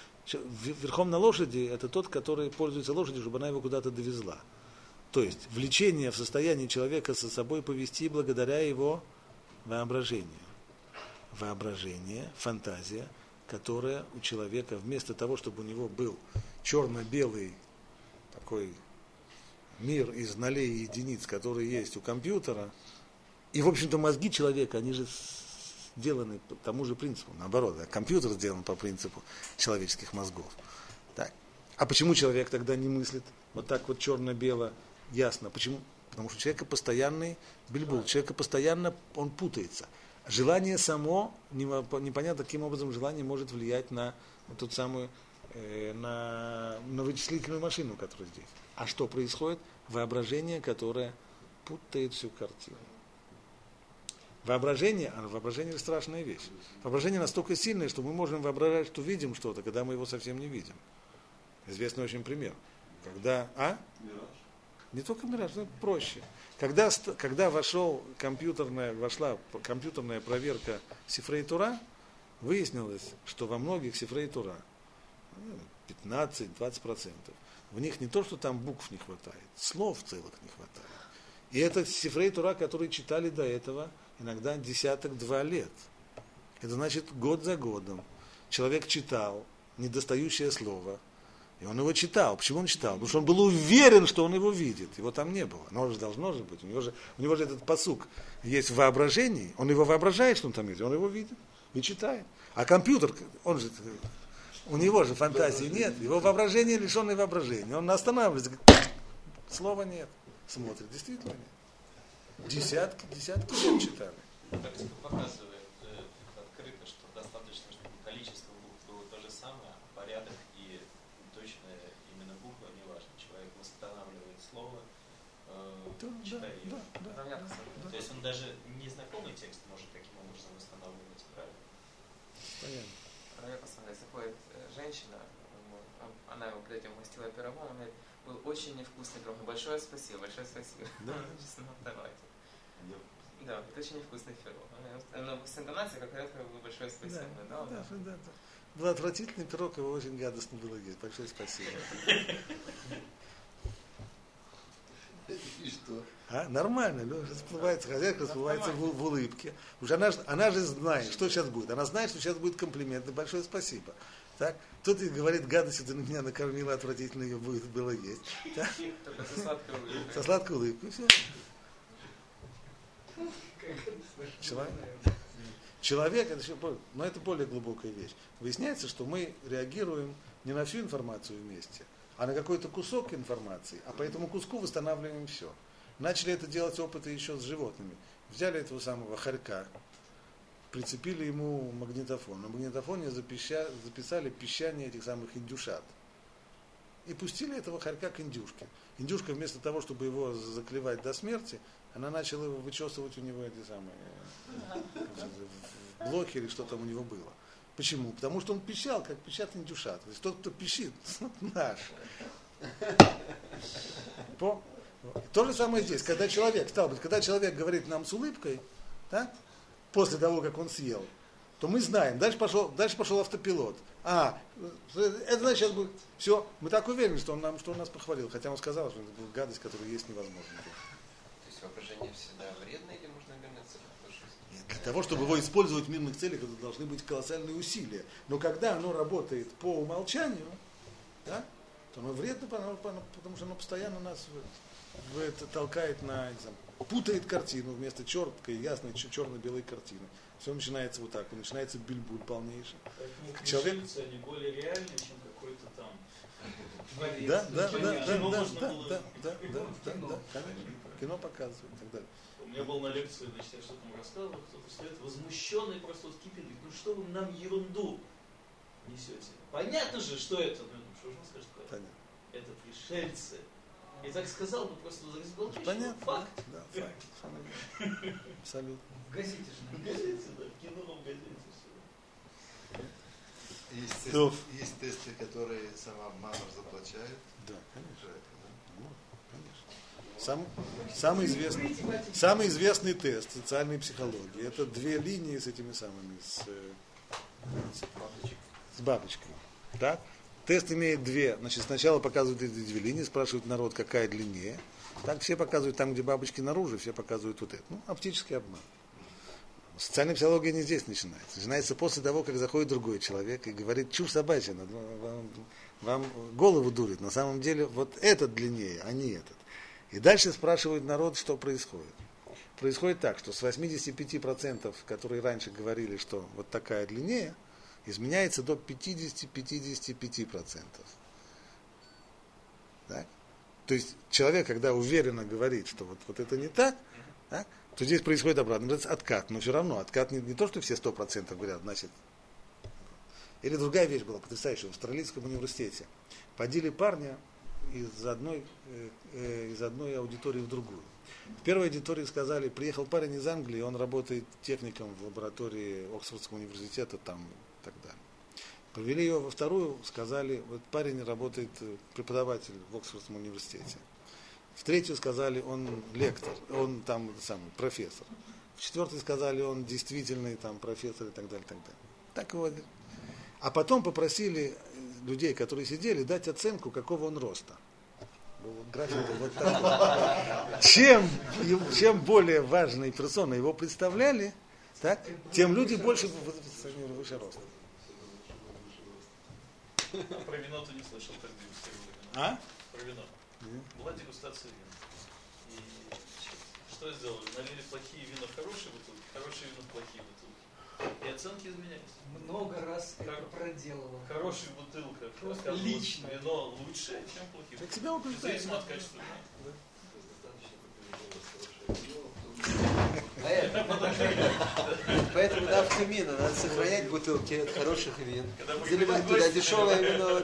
Верхом на лошади это тот, который пользуется лошадью, чтобы она его куда-то довезла. То есть влечение в состоянии человека со собой повести благодаря его воображению. Воображение, фантазия, которая у человека, вместо того, чтобы у него был черно-белый такой мир из нолей и единиц, который есть у компьютера, и, в общем-то, мозги человека, они же сделаны по тому же принципу, наоборот, компьютер сделан по принципу человеческих мозгов. Так. А почему человек тогда не мыслит вот так вот черно-бело, ясно? Почему? Потому что у человека постоянный бильбул, у человека постоянно он путается. Желание само, непонятно каким образом желание может влиять на вот тот самый, на вычислительную машину, которая здесь. А что происходит? Воображение, которое путает всю картину. Воображение страшная вещь. Воображение настолько сильное, что мы можем воображать, что видим что-то, когда мы его совсем не видим. Известный очень пример. Когда... Мираж. Не только мираж, но проще. Когда вошла компьютерная проверка Сифрей Тора, выяснилось, что во многих Сифрей Тора 15-20%. В них не то, что там букв не хватает, слов целых не хватает. И это Сифрей Тора, которые читали до этого иногда 10-2 лет. Это значит, год за годом человек читал недостающее слово, и он его читал. Почему он читал? Потому что он был уверен, что он его видит. Его там не было. Но же должно же быть. У него же этот пасук есть в воображении. Он его воображает, что он там есть. Он его видит и читает. А компьютер, у него же фантазии нет. Его воображение лишенное воображения. Он останавливается. Говорит, слова нет. Смотрит. Действительно нет. Десятки лет читали. Практика показывает открыто, что достаточно, чтобы количество букв было то же самое, порядок. Да. То есть он даже незнакомый текст может таким образом восстанавливать правильно. Понятно. Раве Пасангай, заходит женщина, она его перед этим угостила пирогом, она говорит, был очень невкусный пирог, большое спасибо. Да. Да, это очень невкусный пирог. Она в интонации, как говорят, большое спасибо. Да. Был отвратительный пирог, его очень гадостно было есть. Большое спасибо. И что? Нормально, Леша расплывается, хозяйка расплывается в улыбке. Уже она же знает, что сейчас будет. Она знает, что сейчас будет комплимент. Большое спасибо. Так? Кто ты говорит, гадость, ты на меня накормила, отвратительно ее было есть. Так? Только со сладкой улыбкой. Все. Человек, это еще, но это более глубокая вещь. Выясняется, что мы реагируем не на всю информацию вместе, а на какой-то кусок информации, а по этому куску восстанавливаем все. Начали это делать опыты еще с животными. Взяли этого самого хорька, прицепили ему магнитофон. На магнитофоне записали пищание этих самых индюшат. И пустили этого хорька к индюшке. Индюшка вместо того, чтобы его заклевать до смерти, она начала вычесывать у него эти самые блоки или что там у него было. Почему? Потому что он пищал, как пищат индюшат. То есть тот, кто пищит, наш. То же самое здесь. Когда человек говорит нам с улыбкой, да, после того, как он съел, то мы знаем. Дальше пошел автопилот. Это значит, сейчас будет все. Мы так уверены, что он нас похвалил. Хотя он сказал, что это была гадость, которую есть невозможно. То есть воображение всегда вредно или можно вернуться? Для того, чтобы его использовать в мирных целях, это должны быть колоссальные усилия. Но когда оно работает по умолчанию, да, то оно вредно, потому что оно постоянно нас толкает путает картину вместо четкой, ясной, черно-белой картины. Все начинается вот так, начинается бильбуль полнейший. Человек... Они более реальные, чем какой-то там... Да, кино показывает и так далее. У меня был на лекции, значит, я что-то там рассказывал, кто-то стоит возмущенный, просто вот кипит, говорит, что вы нам ерунду несете? Понятно же, что это, что же он скажет? Понятно. Это пришельцы. И так сказал, но просто разглагольствовал. Понятно. Факт. Да, факт. Абсолютно. В газете же. В кино, в газете все. Есть тесты, которые самообманом заплачают. Да, конечно. Самый известный тест социальной психологии. Это две линии с этими самыми, с бабочкой. Да? Тест имеет две. Значит, сначала показывают эти две линии, спрашивают народ, какая длиннее. Так все показывают там, где бабочки наружу, все показывают вот это. Оптический обман. Социальная психология не здесь начинается. Начинается после того, как заходит другой человек и говорит, чушь собачья, вам голову дурит. На самом деле вот этот длиннее, а не этот. И дальше спрашивают народ, что происходит. Происходит так, что с 85%, которые раньше говорили, что вот такая длиннее, изменяется до 50-55%. Так? То есть человек, когда уверенно говорит, что вот это не так, так, то здесь происходит обратно, откат. Но все равно откат не то, что все 100% говорят, значит. Или другая вещь была потрясающая. В австралийском университете подели парня из одной аудитории в другую. В первой аудитории сказали, приехал парень из Англии, он работает техником в лаборатории Оксфордского университета, там и так далее. Привели его во вторую, сказали, вот парень работает, преподаватель в Оксфордском университете. В третью сказали, он лектор, он там самый профессор. В четвертой сказали, он действительный там профессор и так далее, так далее. Так вот. А потом попросили людей, которые сидели, дать оценку, какого он роста. График вот такой. Чем более важные персоны его представляли, так, тем люди больше сравнивали выше роста. Про вино ты не слышал, так дегустировали. А? Про вино. Была дегустация вина. И что сделали? Налили плохие вина в хорошие бутылки, хорошие вина в плохие бутылки. И оценки изменялись. Много раз это проделывал. Хорошая бутылка. Просто лично. Вино лучше, чем плохие. Так тебя укрепляет. Зависимо от качества. Поэтому, да, в Тюмени надо сохранять бутылки от хороших вин. Заливать туда дешевое вино.